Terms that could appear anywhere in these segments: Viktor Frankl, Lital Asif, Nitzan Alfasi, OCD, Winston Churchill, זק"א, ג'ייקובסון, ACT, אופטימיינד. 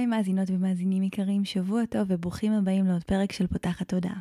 היי מאזינות ומאזינים יקרים, שבוע טוב וברוכים הבאים לעוד פרק של פותחת תודעה.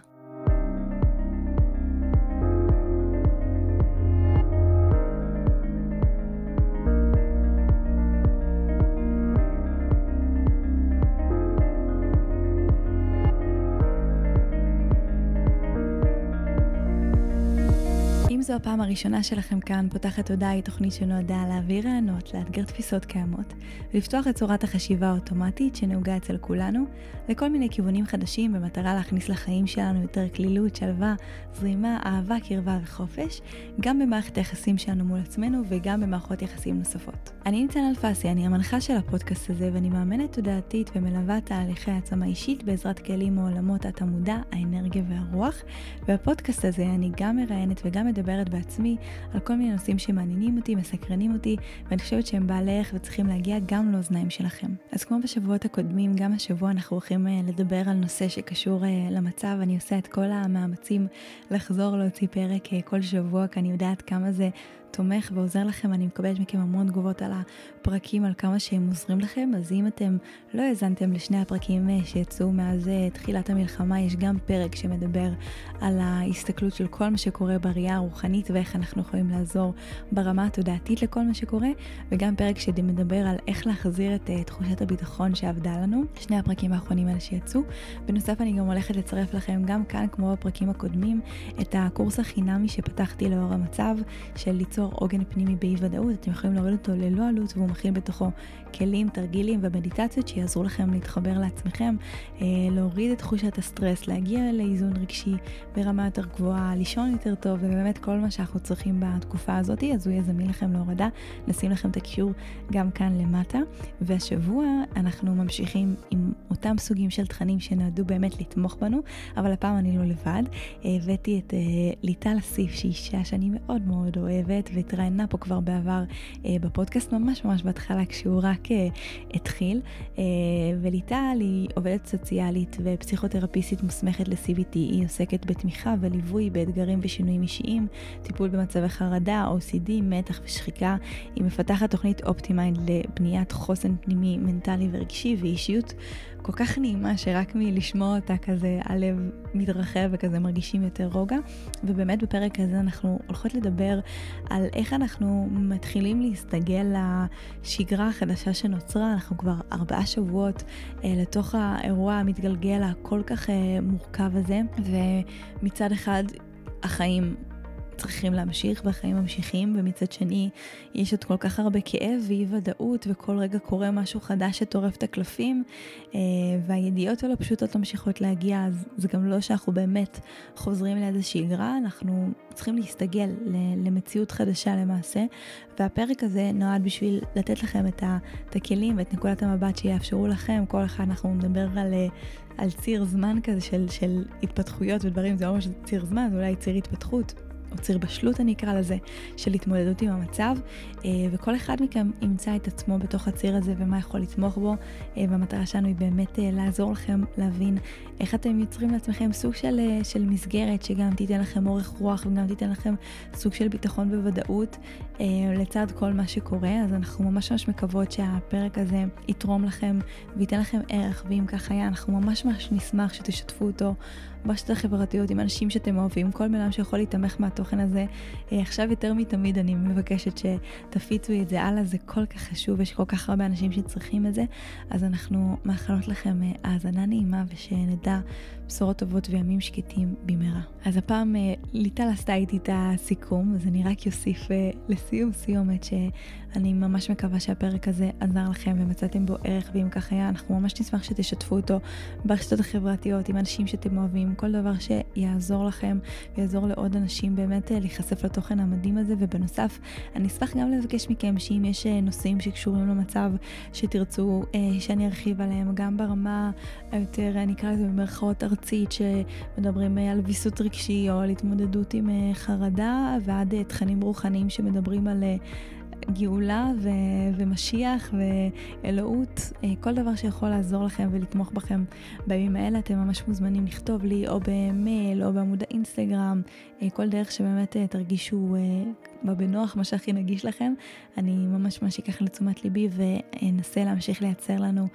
זו הפעם הראשונה שלכם כאן, פותחת תודעה היא תוכנית שנועדה להעביר רעיונות, לאתגר תפיסות קיימות, ולפתוח את צורת החשיבה האוטומטית שנהוגה אצל כולנו, לכל מיני כיוונים חדשים במטרה להכניס לחיים שלנו יותר כלילות, שלווה, זרימה, אהבה, קרבה וחופש, גם במערכת היחסים שלנו מול עצמנו וגם במערכות יחסים נוספות. אני ניצן אלפסי, אני המנחה של הפודקאסט הזה ואני מאמנת תודעתית ומלווה תהליכי העצמה אישית בעזרת כלים מעולמות התמודה, האנרגיה והרוח, והפודקאסט הזה אני גם מראיינת וגם מדברת בעצמי על כל מיני נושאים שמעניינים אותי, מסקרנים אותי, ואני חושבת שהם בעלי ערך וצריכים להגיע גם לאוזניים שלכם. אז כמו בשבועות הקודמים, גם השבוע אנחנו הולכים לדבר על נושא שקשור למצב. אני עושה את כל המאמצים לחזור להוציא פרק כל שבוע, כי אני יודעת כמה זה תומך ועוזר לכם. אני מקבלת מכם המון תגובות על הפרקים, על כמה שהם עוזרים לכם. אז אם אתם לא הזנתם לשני הפרקים שיצאו מאז תחילת המלחמה, יש גם פרק שמדבר על ההסתכלות של כל מה שקורה בראייה הרוחנית ואיך אנחנו יכולים לעזור ברמה התודעתית לכל מה שקורה, וגם פרק שמדבר על איך להחזיר את תחושת הביטחון שעבדה לנו, שני הפרקים האחרונים האלה שיצאו. בנוסף אני גם הולכת לצרף לכם גם כאן כמו בפרקים הקודמים את הקורס החינמי שפתחתי לאור המצב של עוגן פנימי באי ודאות. אתם יכולים להוריד אותו ללא עלות והוא מכיל בתוכו כלים, תרגילים ומדיטציות שיעזרו לכם להתחבר לעצמכם, להוריד את תחושת הסטרס, להגיע לאיזון רגשי ברמה יותר גבוהה, לישון יותר טוב ובאמת כל מה שאנחנו צריכים בתקופה הזאת. אז הוא יהיה זמין לכם להורדה, נשים לכם את הקישור גם כאן למטה. והשבוע אנחנו ממשיכים עם אותם סוגים של תכנים שנועדו באמת לתמוך בנו, אבל הפעם אני לא לבד, הבאתי את ליטל אסיף שהיא אישה שאני מאוד מאוד אוהבת והתראיינה פה כבר בעבר בפודקאסט ממש בהתחלה כשהוא רק התחיל, וליטל היא עובדת סוציאלית ופסיכותרפיסטית מוסמכת ל-CBT. היא עוסקת בתמיכה וליווי באתגרים ושינויים אישיים, טיפול במצבי חרדה, OCD, מתח ושחיקה. היא מפתחת תוכנית אופטימיינד לבניית חוסן פנימי, מנטלי ורגשי, ואישיות כל כך נעימה שרק מלשמוע אותה כזה הלב מתרחב וכזה מרגישים יותר רוגע. ובאמת בפרק הזה אנחנו הולכות לדבר על איך אנחנו מתחילים להסתגל לשגרה החדשה שנוצרה. אנחנו כבר 4 שבועות לתוך האירוע המתגלגל הכל כך מורכב הזה, ומצד אחד החיים צריכים להמשיך והחיים ממשיכים, ומצד שני יש עוד כל כך הרבה כאב ואי ודאות, וכל רגע קורה משהו חדש שטורף את הקלפים, והידיעות האלה פשוטות ממשיכות להגיע. אז זה גם לא שאנחנו באמת חוזרים לאיזושהי שגרה, אנחנו צריכים להסתגל למציאות חדשה למעשה, והפרק הזה נועד בשביל לתת לכם את הכלים ואת נקודת המבט שיאפשרו לכם. כל אחד אנחנו מדבר על ציר זמן כזה של התפתחויות ודברים, זה ממש ציר זמן, זה אולי ציר התפתחות או ציר בשלות אני אקרא לזה, של התמודדות עם המצב, וכל אחד מכם ימצא את עצמו בתוך הציר הזה ומה יכול לתמוך בו, והמטרה שלנו היא באמת לעזור לכם להבין איך אתם יוצרים לעצמכם סוג של מסגרת שגם תיתן לכם אורך רוח וגם תיתן לכם סוג של ביטחון בוודאות לצד כל מה שקורה. אז אנחנו ממש מקוות שהפרק הזה יתרום לכם וייתן לכם ערך, ואם כך היה אנחנו ממש נשמח שתשתפו אותו בשטח חברתיות עם אנשים שאתם אוהבים. כל מילה שיכול להתמך מהתוכן הזה עכשיו יותר מתמיד אני מבקשת שתפיצו את זה הלאה, זה כל כך חשוב, יש כל כך הרבה אנשים שצריכים את זה. אז אנחנו מאחלות לכם האזנה נעימה ושנדע בשורות טובות וימים שקטים במהרה. אז הפעם ליטל עשתה איתי את הסיכום, אז אני רק יוסיף לסיום סיומת שאני ממש מקווה שהפרק הזה עזר לכם ומצאתם בו ערך, ואם כך היה אנחנו ממש נשמח שתשתפו אותו ברשתות החברתיות עם אנשים שאתם אוהבים, כל דבר שיעזור לכם ויעזור לעוד אנשים באמת להיחשף לתוכן המדהים הזה. ובנוסף אני אשמח גם לבקש מכם שאם יש נושאים שקשורים למצב שתרצו שאני ארחיב עליהם גם ברמה היותר נקרא לזה במרכאות ארצית, שמדברים על ויסות רגשי או על התמודדות עם חרדה, ועד תכנים רוחניים שמדברים על גאולה ומשיח ואלוהות, כל דבר שיכול לעזור לכם ולתמוך בכם בימים האלה, אתם ממש מוזמנים לכתוב לי או במייל או בעמוד האינסטגרם, כל דרך שבאמת תרגישו בבנוח, מה שהכי נגיש לכם. אני ממש ממש אקח לתשומת ליבי ונסה להמשיך לייצר לנו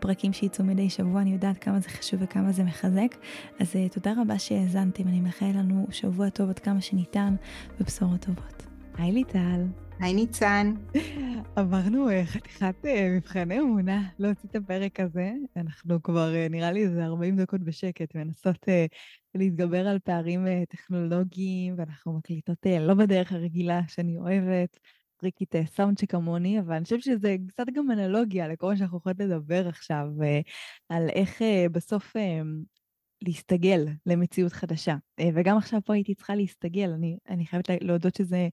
פרקים שייצאו מדי שבוע, אני יודעת כמה זה חשוב וכמה זה מחזק, אז תודה רבה שהאזנתם, אני מאחלת לנו שבוע טוב עד כמה שניתן ובשורות טובות. היי ליטל. היי ניצן. עברנו חתיכת מבחני אמונה, לא הוציא את הפרק הזה, אנחנו כבר נראה לי זה 40 דקות בשקט, מנסות להתגבר על פערים טכנולוגיים, ואנחנו מקליטות לא בדרך הרגילה שאני אוהבת, ריקית סאונד שכמוני, אבל אני חושב שזה קצת גם אנלוגיה לכל מה שאנחנו יכולות לדבר עכשיו, על איך בסוף להסתגל למציאות חדשה, וגם עכשיו פה הייתי צריכה להסתגל, אני חייבת להודות שזה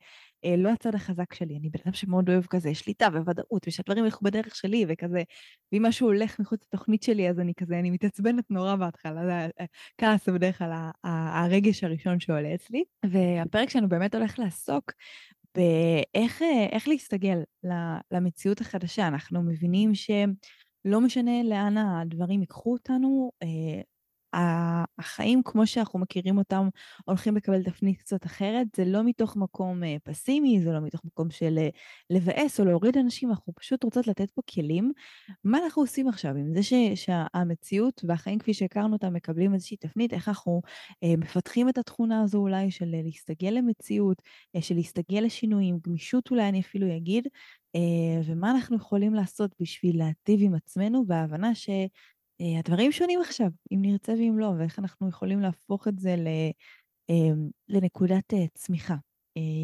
לא הצד החזק שלי, אני בן אדם שמאוד אוהב כזה שליטה וודאות, ושהדברים הולכו בדרך שלי וכזה, ואם משהו הולך מחוץ לתוכנית שלי, אז אני כזה, אני מתעצבנת נורא בהתחלה, זה כעס בדרך כלל הרגש הראשון שעולה אצלי, והפרק שלנו באמת הולך לעסוק, באיך להסתגל למציאות החדשה, אנחנו מבינים שלא משנה לאן הדברים יקחו אותנו, החיים כמו שאנחנו מכירים אותם הולכים לקבל תפנית קצת אחרת, זה לא מתוך מקום פסימי, זה לא מתוך מקום של לבאס או להוריד אנשים, אנחנו פשוט רוצות לתת פה כלים, מה אנחנו עושים עכשיו עם זה שהמציאות והחיים כפי שהכרנו אותם מקבלים איזושהי תפנית, איך אנחנו מפתחים את התכונה הזו אולי של להסתגל למציאות, של להסתגל לשינויים, גמישות אולי אני אפילו אגיד, ומה אנחנו יכולים לעשות בשביל להטיב עם עצמנו בהבנה ש הדברים שונים עכשיו, אם נרצה ואם לא, ואיך אנחנו יכולים להפוך את זה לנקודת צמיחה,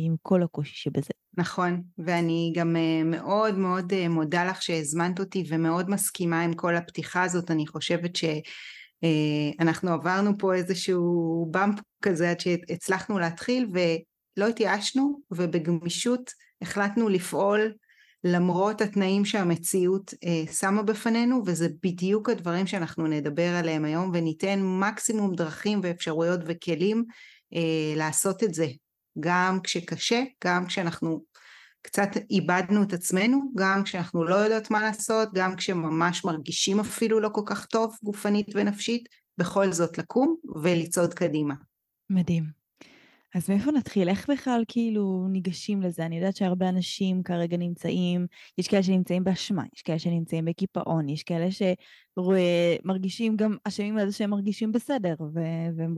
עם כל הקושי שבזה. נכון, ואני גם מאוד מאוד מודה לך שהזמנת אותי, ומאוד מסכימה עם כל הפתיחה הזאת, אני חושבת שאנחנו עברנו פה איזשהו במפ כזה, עד שהצלחנו להתחיל, ולא התייאשנו, ובגמישות החלטנו לפעול, למרות התנאים שהמציאות שמה בפנינו, וזה בדיוק הדברים שאנחנו נדבר עליהם היום, וניתן מקסימום דרכים ואפשרויות וכלים לעשות את זה, גם כשקשה, גם כשאנחנו קצת איבדנו את עצמנו, גם כשאנחנו לא יודעות מה לעשות, גם כשממש מרגישים אפילו לא כל כך טוב, גופנית ונפשית, בכל זאת לקום ולצעוד קדימה. מדהים. אז מאיפה נתחיל? איך בכלל כאילו ניגשים לזה? אני יודעת שהרבה אנשים כרגע נמצאים, יש כאלה שנמצאים באשמה, יש כאלה שנמצאים בקיפאון, יש כאלה שמרגישים גם אשמים על זה שהם מרגישים בסדר, והם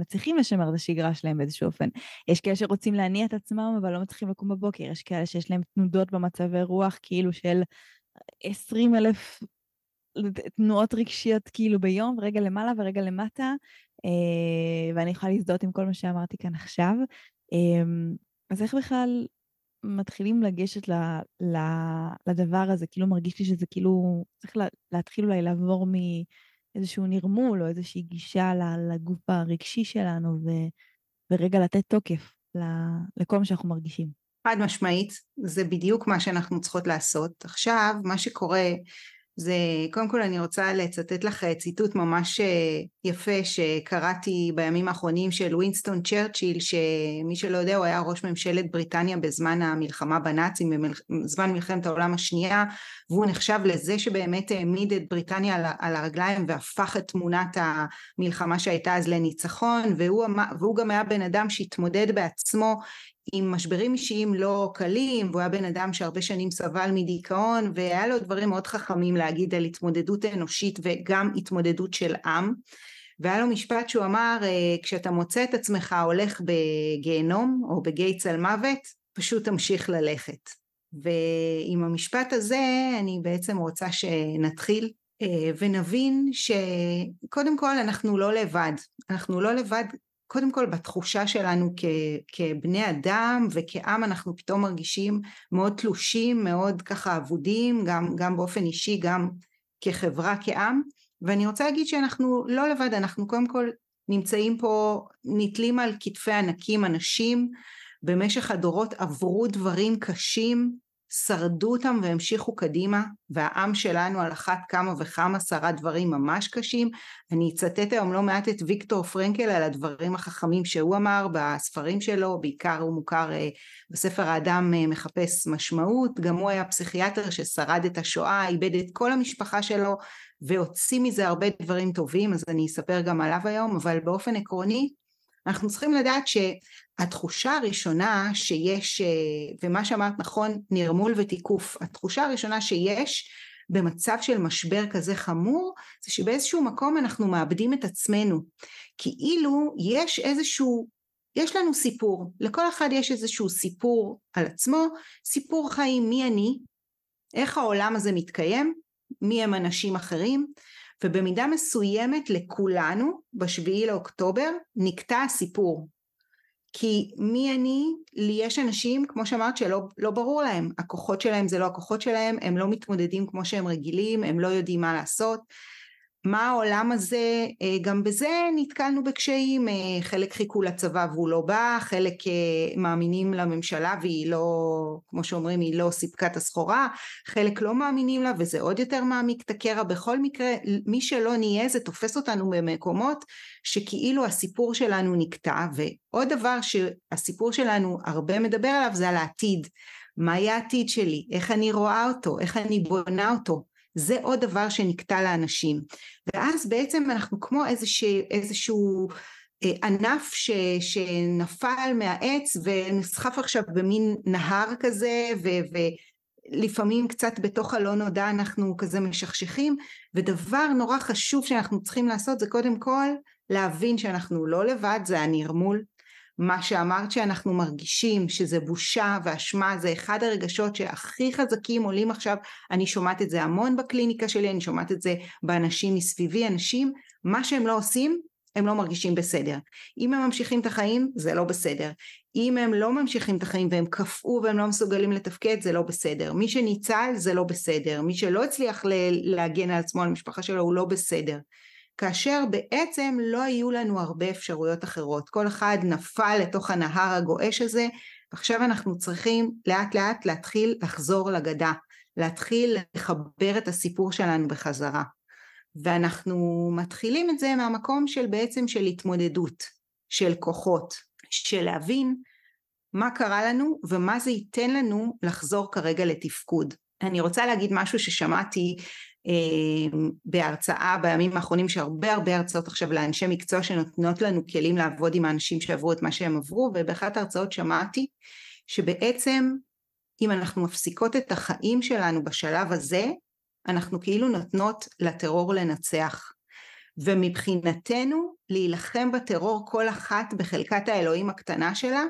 מצליחים לשמר את השגרה שלהם באיזשהו אופן. יש כאלה שרוצים להניע את עצמם, אבל לא מצליחים לקום בבוקר, יש כאלה שיש להם תנודות במצבי רוח כאילו של 20,000 תנועות רגשיות כאילו ביום, רגע למעלה ורגע למטה, ואני יכולה להזדהות עם כל מה שאמרתי כאן עכשיו. אז איך בכלל מתחילים לגשת לדבר הזה? כאילו מרגיש לי שזה כאילו, צריך להתחיל אולי לעבור מאיזשהו נרמול, או איזושהי גישה לגוף הרגשי שלנו, ורגע לתת תוקף לכל מה שאנחנו מרגישים. חד משמעית, זה בדיוק מה שאנחנו צריכות לעשות. עכשיו, מה שקורה, זה, קודם כל אני רוצה לצטט לך ציטוט ממש יפה שקראתי בימים האחרונים של ווינסטון צ'רצ'יל, שמי שלא יודע הוא היה ראש ממשלת בריטניה בזמן המלחמה בנאצים, בזמן מלחמת העולם השנייה, והוא נחשב לזה שבאמת העמיד את בריטניה על הרגליים והפך את תמונת המלחמה שהייתה אז לניצחון, והוא גם היה בן אדם שהתמודד בעצמו עם משברים אישיים לא קלים, והוא היה בן אדם שהרבה שנים סבל מדיכאון, והיה לו דברים מאוד חכמים להגיד על התמודדות אנושית וגם התמודדות של עם, והיה לו משפט שהוא אמר, כשאתה מוצא את עצמך הולך בגיהנום או בגיא צל מוות, פשוט תמשיך ללכת. ועם המשפט הזה אני בעצם רוצה שנתחיל, ונבין שקודם כל אנחנו לא לבד, קודם כל בתחושה שלנו כבני אדם וכעם אנחנו פתאום מרגישים מאוד תלושים, מאוד ככה עבודים, גם באופן אישי, גם כחברה, כעם, ואני רוצה להגיד שאנחנו לא לבד, אנחנו קודם כל נמצאים פה, נתלים על כתפי ענקים, אנשים במשך הדורות עברו דברים קשים, שרדו אותם והמשיכו קדימה, והעם שלנו על אחת כמה וכמה שרד דברים ממש קשים. אני אצטט היום לא מעט את ויקטור פרנקל על הדברים החכמים שהוא אמר בספרים שלו, בעיקר הוא מוכר בספר האדם מחפש משמעות, גם הוא היה פסיכיאטר ששרד את השואה, איבד את כל המשפחה שלו, והוציא מזה הרבה דברים טובים, אז אני אספר גם עליו היום, אבל באופן עקרוני, אנחנו צריכים לדעת שהתחושה הראשונה שיש, ומה שאמרת נכון, נרמול ותיקוף, התחושה הראשונה שיש במצב של משבר כזה חמור, זה שבאיזשהו מקום אנחנו מאבדים את עצמנו, כאילו יש איזשהו, יש לנו סיפור, לכל אחד יש איזשהו סיפור על עצמו, סיפור חיים, מי אני, איך העולם הזה מתקיים, מי הם אנשים אחרים, ובמידה מסוימת לכולנו, בשביעי לאוקטובר, נקטע הסיפור. כי מי אני, לי יש אנשים, כמו שאמרת, שלא ברור להם. הכוחות שלהם זה לא הכוחות שלהם, הם לא מתמודדים כמו שהם רגילים, הם לא יודעים מה לעשות. מה העולם הזה, גם בזה נתקלנו בקשיים, חלק חיכו לצבא והוא לא בא, חלק מאמינים לממשלה והיא לא, כמו שאומרים, היא לא סיפקת הסחורה, חלק לא מאמינים לה וזה עוד יותר מעמיק את הקרע, בכל מקרה, מי שלא נהיה זה תופס אותנו במקומות שכאילו הסיפור שלנו נקטע, ועוד דבר שהסיפור שלנו הרבה מדבר עליו זה על העתיד, מה יהיה העתיד שלי, איך אני רואה אותו, איך אני בונה אותו, זה עוד דבר שנקטע לאנשים, ואז בעצם אנחנו כמו איזשהו ענף שנפל מהעץ ונסחף עכשיו במין נהר כזה, ולפעמים קצת בתוך הלא נודע אנחנו כזה משכשכים, ודבר נורא חשוב שאנחנו צריכים לעשות זה קודם כל להבין שאנחנו לא לבד, זה הנרמול, מה שאמרת שאנחנו מרגישים שזה בושה ואשמה, זה אחד הרגשות שהכי חזקים עולים עכשיו, אני שומעת את זה המון בקליניקה שלי, אני שומעת את זה באנשים מסביבי, אנשים, מה שהם לא עושים, הם לא מרגישים בסדר. אם הם ממשיכים את החיים, זה לא בסדר. אם הם לא ממשיכים את החיים והם קפאו והם לא מסוגלים לתפקד, זה לא בסדר. מי שניצל, זה לא בסדר. מי שלא הצליח להגן על עצמו, על המשפחה שלו, הוא לא בסדר. כאשר בעצם לא היו לנו הרבה אפשרויות אחרות, כל אחד נפל לתוך הנהר הגועש הזה, ועכשיו אנחנו צריכים לאט לאט להתחיל לחזור לגדה, להתחיל לחבר את הסיפור שלנו בחזרה, ואנחנו מתחילים את זה מהמקום של בעצם של התמודדות, של כוחות, של להבין מה קרה לנו ומה זה ייתן לנו לחזור כרגע לתפקוד. אני רוצה להגיד משהו ששמעתי בהרצאה בימים האחרונים, שהרבה הרבה הרצאות עכשיו לאנשי מקצוע שנותנות לנו כלים לעבוד עם האנשים שעברו את מה שהם עברו, ובאחת ההרצאות שמעתי שבעצם אם אנחנו מפסיקות את החיים שלנו בשלב הזה, אנחנו כאילו נותנות לטרור לנצח, ומבחינתנו להילחם בטרור כל אחת בחלקת האלוהים הקטנה שלה,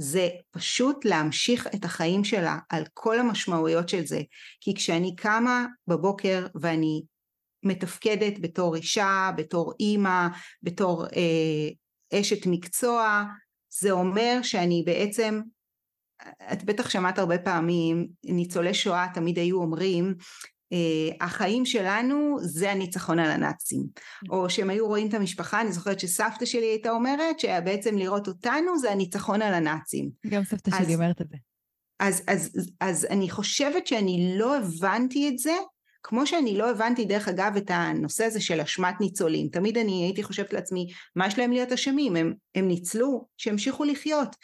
זה פשוט להמשיך את החיים שלה על כל המשמעויות של זה, כי כשאני קמה בבוקר ואני מתפקדת בתור אישה, בתור אימא, בתור אשת מקצוע, זה אומר שאני בעצם, את בטח שמעת הרבה פעמים, ניצולי שואה תמיד היו אומרים, החיים שלנו זה הניצחון על הנאצים, או שהם היו רואים את המשפחה, אני זוכרת שסבתא שלי הייתה אומרת שבעצם לראות אותנו זה הניצחון על הנאצים. גם סבתא שלי אומרת את זה. אז אני חושבת שאני לא הבנתי את זה, כמו שאני לא הבנתי דרך אגב את הנושא הזה של אשמת ניצולים, תמיד אני הייתי חושבת לעצמי מה יש להם להיות אשמים, הם ניצלו שהמשיכו לחיות,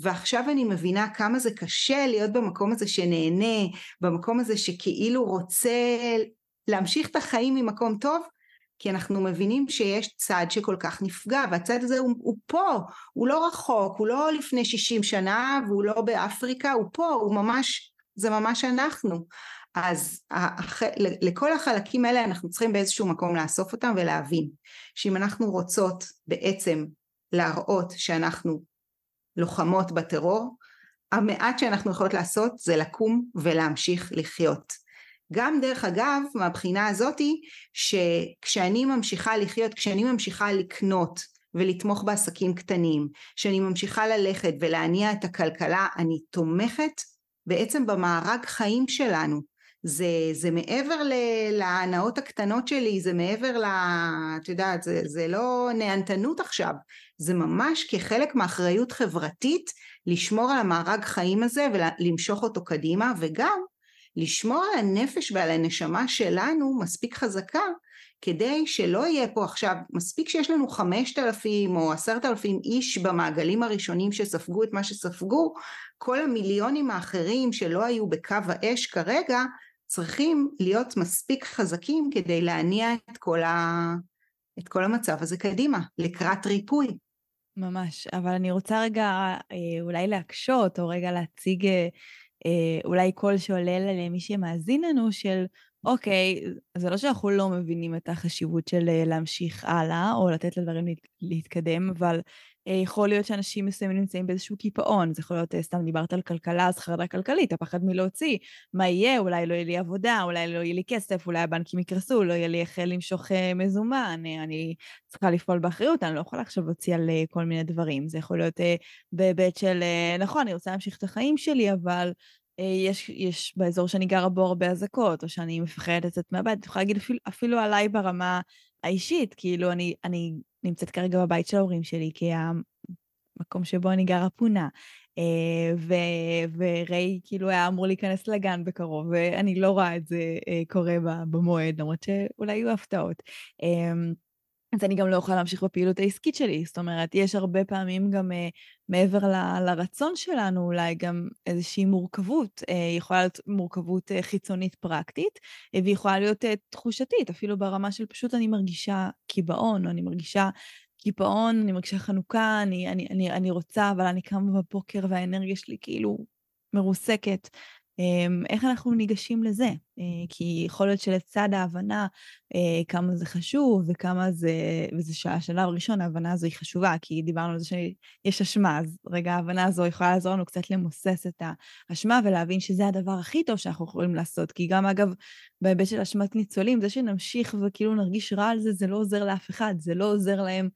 ועכשיו אני מבינה כמה זה קשה להיות במקום הזה שנהנה, במקום הזה שכאילו רוצה להמשיך את החיים ממקום טוב, כי אנחנו מבינים שיש צד שכל כך נפגע, והצד הזה הוא פה, הוא לא רחוק, הוא לא לפני 60 שנה, והוא לא באפריקה, הוא פה, הוא ממש, זה ממש אנחנו. אז לכל החלקים האלה אנחנו צריכים באיזשהו מקום לאסוף אותם ולהבין, שאם אנחנו רוצות בעצם להראות שאנחנו לוחמות בטרור, המעט שאנחנו יכולות לעשות זה לקום ולהמשיך לחיות. גם דרך אגב, מהבחינה הזאת, שכשאני ממשיכה לחיות, כשאני ממשיכה לקנות ולתמוך בעסקים קטנים, כשאני ממשיכה ללכת ולהניע את הכלכלה, אני תומכת בעצם במארג חיים שלנו. זה מעבר להנאות הקטנות שלי, זה מעבר את יודעת, זה לא נהנתנות עכשיו, זה ממש כחלק מאחריות חברתית לשמור על המארג חיים הזה ולמשוך אותו קדימה, וגם לשמור על הנפש ועל הנשמה שלנו מספיק חזקה, כדי שלא יהיה פה עכשיו, מספיק שיש לנו 5,000 או 10,000 איש במעגלים הראשונים שספגו את מה שספגו, כל המיליונים האחרים שלא היו בקו האש כרגע, צריכים להיות מספיק חזקים כדי להניע את כל המצב הזה קדימה, לקראת ריפוי. ממש, אבל אני רוצה רגע אולי להקשות, או רגע להציג אולי קול שעולה למי שמאזין לנו של, אוקיי, זה לא שאנחנו לא מבינים את החשיבות של להמשיך הלאה, או לתת לדברים להתקדם, אבל יכול להיות שאנשים מסוימים נמצאים באיזשהו קיפאון, זה יכול להיות, סתם דיברת על כלכלה, אז חרדה כלכלית, הפחד מלהוציא, מה יהיה, אולי לא יהיה לי עבודה, אולי לא יהיה לי כסף, אולי הבנקים יקרסו, לא יהיה לי איך למשוך מזומן, אני צריכה לפעול באחריות, אני לא יכולה עכשיו להוציא על כל מיני דברים, זה יכול להיות בהיבט של, נכון, אני רוצה להמשיך את החיים שלי, אבל יש באזור שאני גרה בו הרבה אזעקות, או שאני מפחדת לצאת מהבית, אני יכולה להגיד אפילו עליי ברמה האישית, כאילו אני נמצאת כרגע בבית של ההורים שלי, כי המקום שבו אני גרה פונה, וראי כאילו היה אמור להיכנס לגן בקרוב, ואני לא רואה את זה קורה במועד, למרות שאולי יהיו הפתעות. אז אני גם לא אוכל להמשיך בפעילות העסקית שלי, זאת אומרת, יש הרבה פעמים גם מעבר לרצון שלנו, אולי גם איזושהי מורכבות, יכולה להיות מורכבות חיצונית פרקטית, ויכולה להיות תחושתית, אפילו ברמה של פשוט אני מרגישה קיבעון, או אני מרגישה קיפאון, אני מרגישה חנוכה, אני רוצה, אבל אני קמה בבוקר, והאנרגיה שלי כאילו מרוסקת, איך אנחנו ניגשים לזה? כי יכול להיות שלצד ההבנה כמה זה חשוב וכמה זה, וזה השלב ראשון, ההבנה הזו היא חשובה, כי דיברנו על זה שיש אשמה, אז רגע ההבנה הזו יכולה לעזור לנו קצת למוסס את האשמה ולהבין שזה הדבר הכי טוב שאנחנו יכולים לעשות, כי גם אגב בהיבט של אשמת ניצולים, זה שנמשיך וכאילו נרגיש רע על זה, זה לא עוזר לאף אחד, זה לא עוזר להם,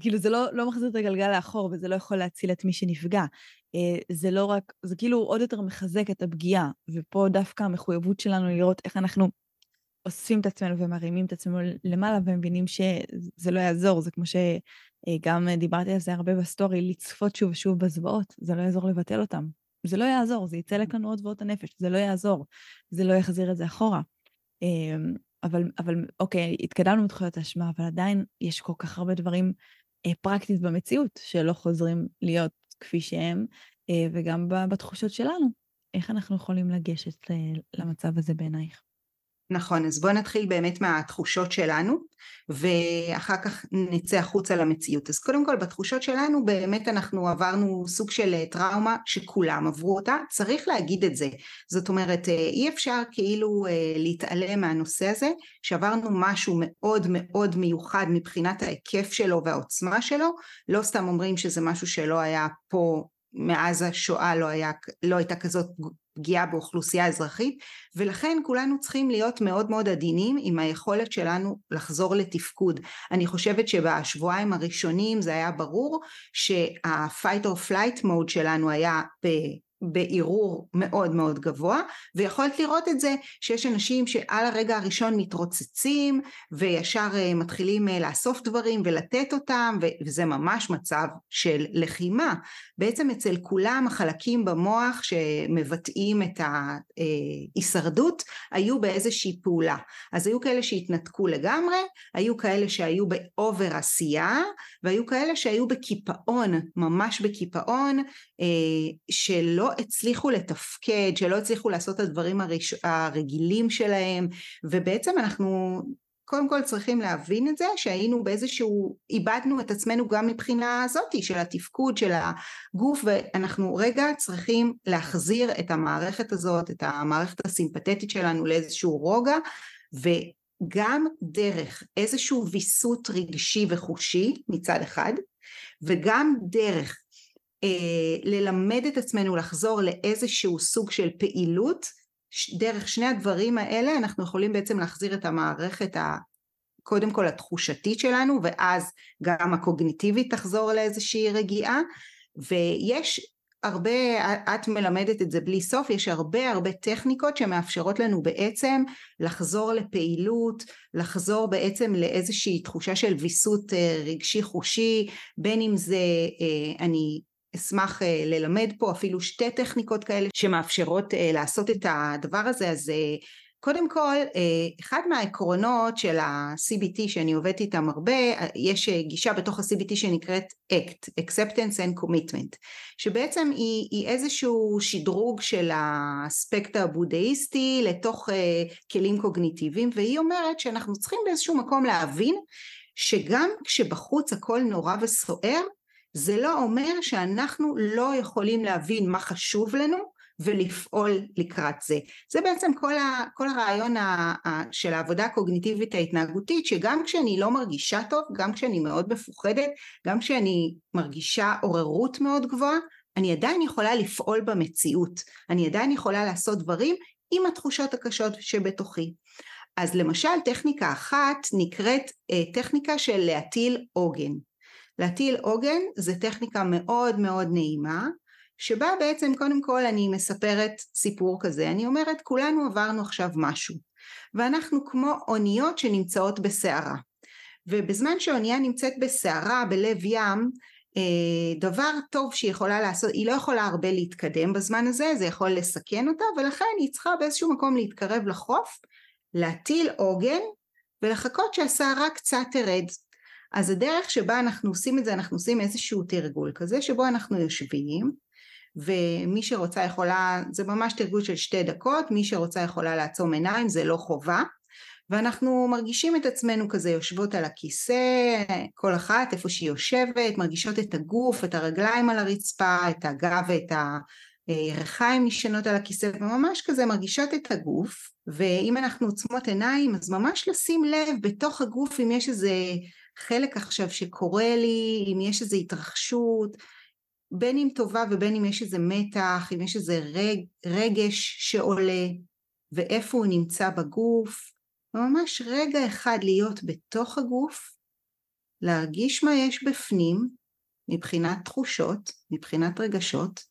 כאילו זה לא מחזיר את הגלגל לאחור, וזה לא יכול להציל את מי שנפגע. זה לא רק, זה כאילו עוד יותר מחזק את הפגיעה, ופה דווקא המחויבות שלנו לראות איך אנחנו אוספים את עצמנו ומרימים את עצמנו למעלה, ומבינים שזה לא יעזור, זה כמו שגם דיברתי על זה הרבה בסטורי, לצפות שוב ושוב בזוועות, זה לא יעזור לבטל אותם. זה לא יעזור, זה יצא לנו עוד ועוד הנפש, זה לא יעזור, זה לא יחזיר את זה אחורה. אבל אוקיי, התקדמנו מתחילת האשמה, אבל עדיין יש כל כך הרבה דברים פרקטית במציאות, שלא חוזרים להיות כפי שהם, וגם בתחושות שלנו. איך אנחנו יכולים לגשת למצב הזה בעינייך? נכון, אז בואו נתחיל באמת מהתחושות שלנו, ואחר כך נצא החוצה למציאות. אז קודם כל, בתחושות שלנו, באמת אנחנו עברנו סוג של טראומה שכולם עברו אותה, צריך להגיד את זה. זאת אומרת, אי אפשר כאילו להתעלם מהנושא הזה, שעברנו משהו מאוד מאוד מיוחד מבחינת ההיקף שלו והעוצמה שלו, לא סתם אומרים שזה משהו שלא היה פה, מאז השואה לא הייתה כזאת פגיעה באוכלוסייה אזרחית, ולכן כולנו צריכים להיות מאוד מאוד עדינים עם היכולת שלנו לחזור לתפקוד. אני חושבת שבשבועיים הראשונים זה היה ברור שה-fight or flight mode שלנו היה בעירור מאוד מאוד גבוה, ויכולת לראות את זה שיש אנשים שעל הרגע הראשון מתרוצצים, וישר מתחילים לאסוף דברים ולתת אותם, וזה ממש מצב של לחימה. בעצם אצל כולם החלקים במוח שמבטאים את ההישרדות, היו באיזושהי פעולה. אז היו כאלה שהתנתקו לגמרי, היו כאלה שהיו באובר עשייה, והיו כאלה שהיו בקיפאון, ממש בקיפאון, שלא הצליחו לתפקד, שלא הצליחו לעשות את הדברים הרגילים שלהם, ובעצם אנחנו קודם כל צריכים להבין את זה, שהיינו באיזשהו, איבדנו את עצמנו גם מבחינה הזאת, של התפקוד, של הגוף, ואנחנו רגע צריכים להחזיר את המערכת הזאת, את המערכת הסימפתטית שלנו לאיזשהו רוגע, וגם דרך איזשהו ויסות רגשי וחושי מצד אחד, וגם דרך ללמד את עצמנו לחזור לאיזשהו סוג של פעילות, דרך שני הדברים האלה אנחנו יכולים בעצם להחזיר את המערכת קודם כל התחושתית שלנו, ואז גם הקוגניטיבית תחזור לאיזושהי רגיעה, ויש הרבה, את מלמדת את זה בלי סוף, יש הרבה הרבה טכניקות שמאפשרות לנו בעצם לחזור לפעילות, לחזור בעצם לאיזושהי תחושה של ויסות רגשי חושי, בין אם זה אני אשמח ללמד פה אפילו שתי טכניקות כאלה שמאפשרות לעשות את הדבר הזה. אז קודם כל, אחד מהעקרונות של ה-CBT שאני עובדת איתם הרבה, יש גישה בתוך ה-CBT שנקראת ACT, Acceptance and Commitment, שבעצם היא איזשהו שדרוג של האספקט הבודהיסטי לתוך כלים קוגניטיביים, והיא אומרת שאנחנו צריכים באיזשהו מקום להבין שגם כשבחוץ הכל נורא וסוער, זה לא אומר שאנחנו לא יכולים להבין מה חשוב לנו, ולפעול לקראת זה. זה בעצם כל הרעיון של העבודה הקוגניטיבית ההתנהגותית, שגם כשאני לא מרגישה טוב, גם כשאני מאוד מפוחדת, גם כשאני מרגישה עוררות מאוד גבוהה, אני עדיין יכולה לפעול במציאות, אני עדיין יכולה לעשות דברים עם התחושות הקשות שבתוכי. אז למשל טכניקה אחת נקראת טכניקה של להטיל עוגן. להטיל עוגן זה טכניקה מאוד מאוד נעימה, שבה בעצם קודם כל אני מספרת סיפור כזה, אני אומרת כולנו עברנו עכשיו משהו, ואנחנו כמו אוניות שנמצאות בסערה, ובזמן שאונייה נמצאת בסערה בלב ים, דבר טוב שהיא יכולה לעשות, היא לא יכולה הרבה להתקדם בזמן הזה, זה יכול לסכן אותה, ולכן היא צריכה באיזשהו מקום להתקרב לחוף, להטיל עוגן, ולחכות שהסערה קצת תרד. אז הדרך שבה אנחנו עושים את זה, אנחנו עושים איזשהו תרגול כזה, שבו אנחנו יושבים, ומי שרוצה יכולה, זה ממש תרגול של 2 דקות, מי שרוצה יכולה לעצום עיניים, זה לא חובה, ואנחנו מרגישים את עצמנו כזה, יושבות על הכיסא, כל אחת איפה שהיא יושבת, מרגישות את הגוף, את הרגליים על הרצפה, את הגב ואת הירכיים נשנות על הכיסא, וממש כזה מרגישות את הגוף, ואם אנחנו עוצמות עיניים, אז ממש לשים לב בתוך הגוף, אם יש איזה חלק עכשיו שקורה לי, אם יש איזה התרחשות, בין אם טובה ובין אם יש איזה מתח, אם יש איזה רגש שעולה, ואיפה הוא נמצא בגוף, ממש רגע אחד להיות בתוך הגוף, להרגיש מה יש בפנים, מבחינת תחושות, מבחינת רגשות,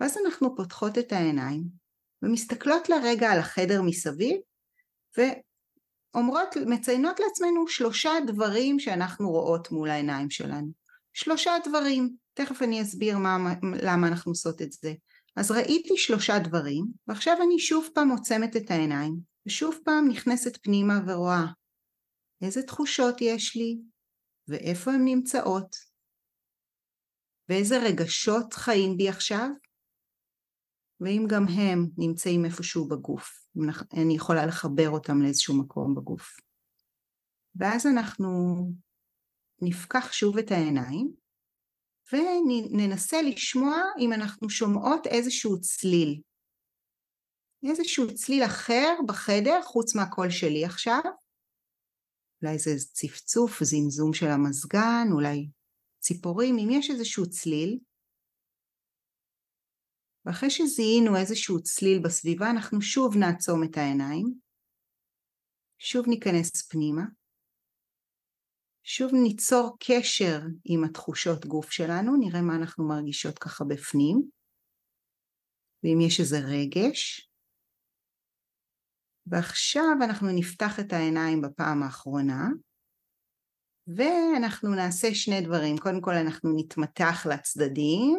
ואז אנחנו פותחות את העיניים, ומסתכלות לרגע על החדר מסביב, ואומרות, מציינות לעצמנו 3 דברים שאנחנו רואות מול העיניים שלנו, 3 דברים, תכף אני אסביר למה אנחנו עושות את זה. אז ראיתי 3 דברים, ועכשיו אני שוב פעם עוצמת את העיניים, ושוב פעם נכנסת פנימה ורואה, איזה תחושות יש לי, ואיפה הן נמצאות, ואיזה רגשות חיים בי עכשיו, ואם גם הם נמצאים איפשהו בגוף, אני יכולה לחבר אותם לאיזשהו מקום בגוף. ואז אנחנו נפקח שוב את העיניים, וננסה לשמוע אם אנחנו שומעות איזשהו צליל. איזשהו צליל אחר בחדר, חוץ מהקול שלי עכשיו. אולי זה צפצוף, זמזום של המזגן, אולי ציפורים, אם יש איזשהו צליל. ואחרי שזיהינו איזשהו צליל בסביבה, אנחנו שוב נעצום את העיניים. שוב ניכנס פנימה. שוב ניצור קשר עם התחושות גוף שלנו, נראה מה אנחנו מרגישות ככה בפנים, ואם יש איזה רגש, ועכשיו אנחנו נפתח את העיניים בפעם האחרונה, ואנחנו נעשה 2 דברים, קודם כל אנחנו נתמתח לצדדים,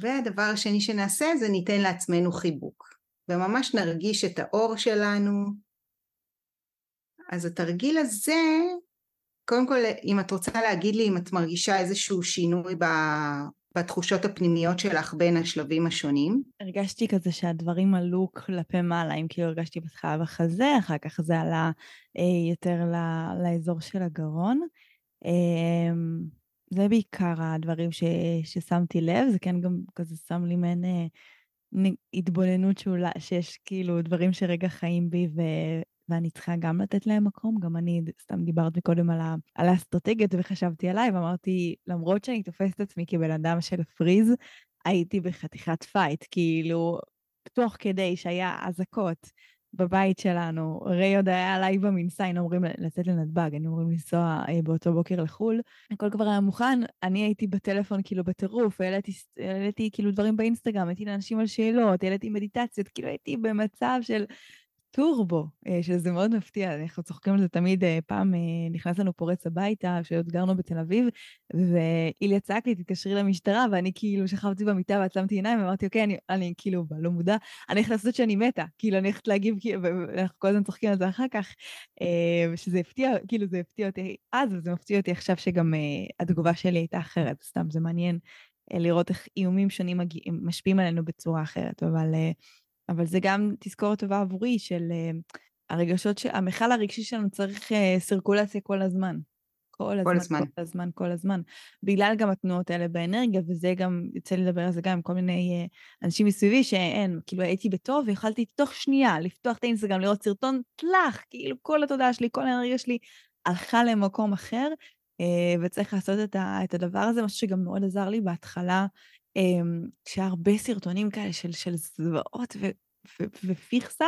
והדבר השני שנעשה זה ניתן לעצמנו חיבוק, וממש נרגיש את האור שלנו, אז התרגיל הזה, קודם כל, אם את רוצה להגיד לי, אם את מרגישה איזשהו שינוי בתחושות הפנימיות שלך בין השלבים השונים. הרגשתי כזה שהדברים עלו כלפי מעלה, אם כאילו הרגשתי בתחילה בחזה, אחר כך זה עלה יותר לאזור של הגרון. זה בעיקר הדברים ששמתי לב, זה כן גם כזה שם לי מעין התבוננות שיש כאילו דברים שרגע חיים בי ואני צריכה גם לתת להם מקום, גם אני סתם דיברת מקודם על האסטרטגיות וחשבתי עליי ואמרתי, למרות שאני תופסת עצמי כבן אדם של פריז, הייתי בחתיכת פייט, כאילו תוך כדי שהיה אזעקות בבית שלנו, רי עוד היה עליי במנסיין, אומרים לצאת לנתב"ג, אני אומרים לנסוע באותו בוקר לחול, הכל כבר היה מוכן, אני הייתי בטלפון כאילו בטירוף, העליתי כאילו דברים באינסטגרם, הייתי לאנשים על שאלות, העליתי מדיטציות, כאילו הייתי במצב של טורבו, שזה מאוד מפתיע, אנחנו צוחקים על זה תמיד, פעם נכנס לנו פורץ הביתה, כשעוד גרנו בתל אביב, ואיליה צעק לי, תתקשרי למשטרה, ואני כאילו שכבתי במיטה ועצמתי עיניים, ואמרתי, אוקיי, אני כאילו לא מודע, אני הולכת לעשות שאני מתה, כאילו אני הולכת להגיב, ואנחנו כל הזמן צוחקים על זה אחר כך, שזה הפתיע, כאילו זה הפתיע אותי אז, וזה מפתיע אותי עכשיו שגם התגובה שלי הייתה אחרת, סתם זה מעניין לראות איך איומים שונים משפיעים עלינו בצורה אחרת, אבל זה גם תזכור טובה עבורי של הרגשות, המחל הרגשי שלנו צריך סירקולציה כל הזמן. כל הזמן. בגלל גם התנועות האלה באנרגיה, וזה גם, יוצא לי לדבר על זה גם עם כל מיני אנשים מסביבי, שאין, כאילו הייתי בטוב, ויכלתי תוך שנייה לפתוח את האינסטגרם, לראות סרטון תלך, כאילו כל התודעה שלי, כל האנרגיה שלי, הלכה למקום אחר, וצריך לעשות את הדבר הזה, משהו שגם מאוד עזר לי בהתחלה, שהרבה סרטונים כאלה של זוועות ופיכסה,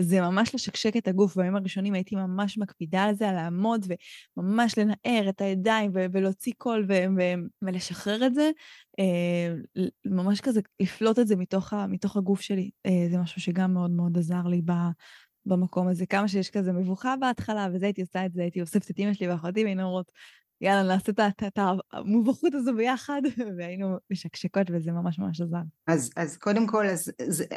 זה ממש לשקשק את הגוף, בימים הראשונים הייתי ממש מקפידה על זה, על לעמוד וממש לנער את הידיים ולהוציא קול ולשחרר את זה, ממש כזה לפלוט את זה מתוך הגוף שלי, זה משהו שגם מאוד מאוד עזר לי במקום הזה, כמה שיש כזה מבוכה בהתחלה, וזה הייתי עושה את זה, הייתי אוספת את אמא שלי ואחותי והן אומרות, יאללה, נעשה את המובכות הזו ביחד, והיינו משקשקות, וזה ממש ממש עזר. אז קודם כל,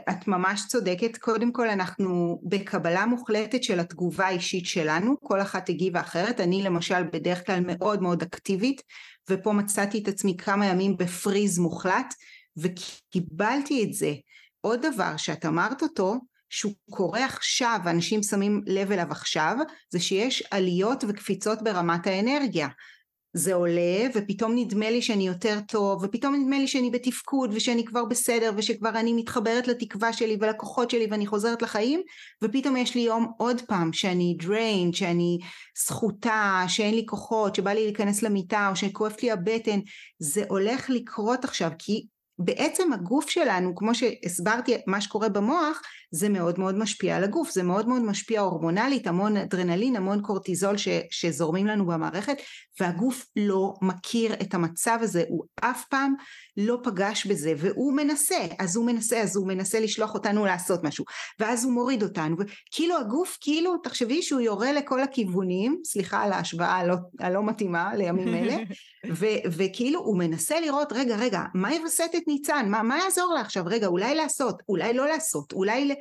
את ממש צודקת, קודם כל אנחנו בקבלה מוחלטת של התגובה האישית שלנו, כל אחת הגיבה אחרת, אני למשל בדרך כלל מאוד מאוד אקטיבית, ופה מצאתי את עצמי כמה ימים בפריז מוחלט, וקיבלתי את זה. עוד דבר שאת אמרת אותו, שהוא קורה עכשיו, אנשים שמים לב אליו עכשיו, זה שיש עליות וקפיצות ברמת האנרגיה. זה עולה, ופתאום נדמה לי שאני יותר טוב, ופתאום נדמה לי שאני בתפקוד, ושאני כבר בסדר, ושכבר אני מתחברת לתקווה שלי ולכוחות שלי, ואני חוזרת לחיים, ופתאום יש לי יום עוד פעם, שאני drained, שאני זכותה, שאין לי כוחות, שבא לי להיכנס למיטה, או שכואפת לי הבטן. זה הולך לקרות עכשיו, כי בעצם הגוף שלנו, כמו שהסברתי מה שקורה במוח, זה מאוד מאוד משפיע על הגוף, זה מאוד מאוד משפיע הורמונלית, המון אדרנלין, המון קורטיזול שזורמים לנו במערכת, והגוף לא מכיר את המצב הזה, הוא אף פעם לא פגש בזה, והוא מנסה, אז הוא מנסה לשלוח אותנו לעשות משהו, ואז הוא מוריד אותנו, וכאילו הגוף, תחשבי שהוא יורה לכל הכיוונים, סליחה על ההשוואה הלא מתאימה לימים אלה, וכאילו הוא מנסה לראות, רגע, מה יווסת את ניצן? מה יעזור לה עכשיו? רגע, אולי לעשות, אולי לא לעשות, אולי...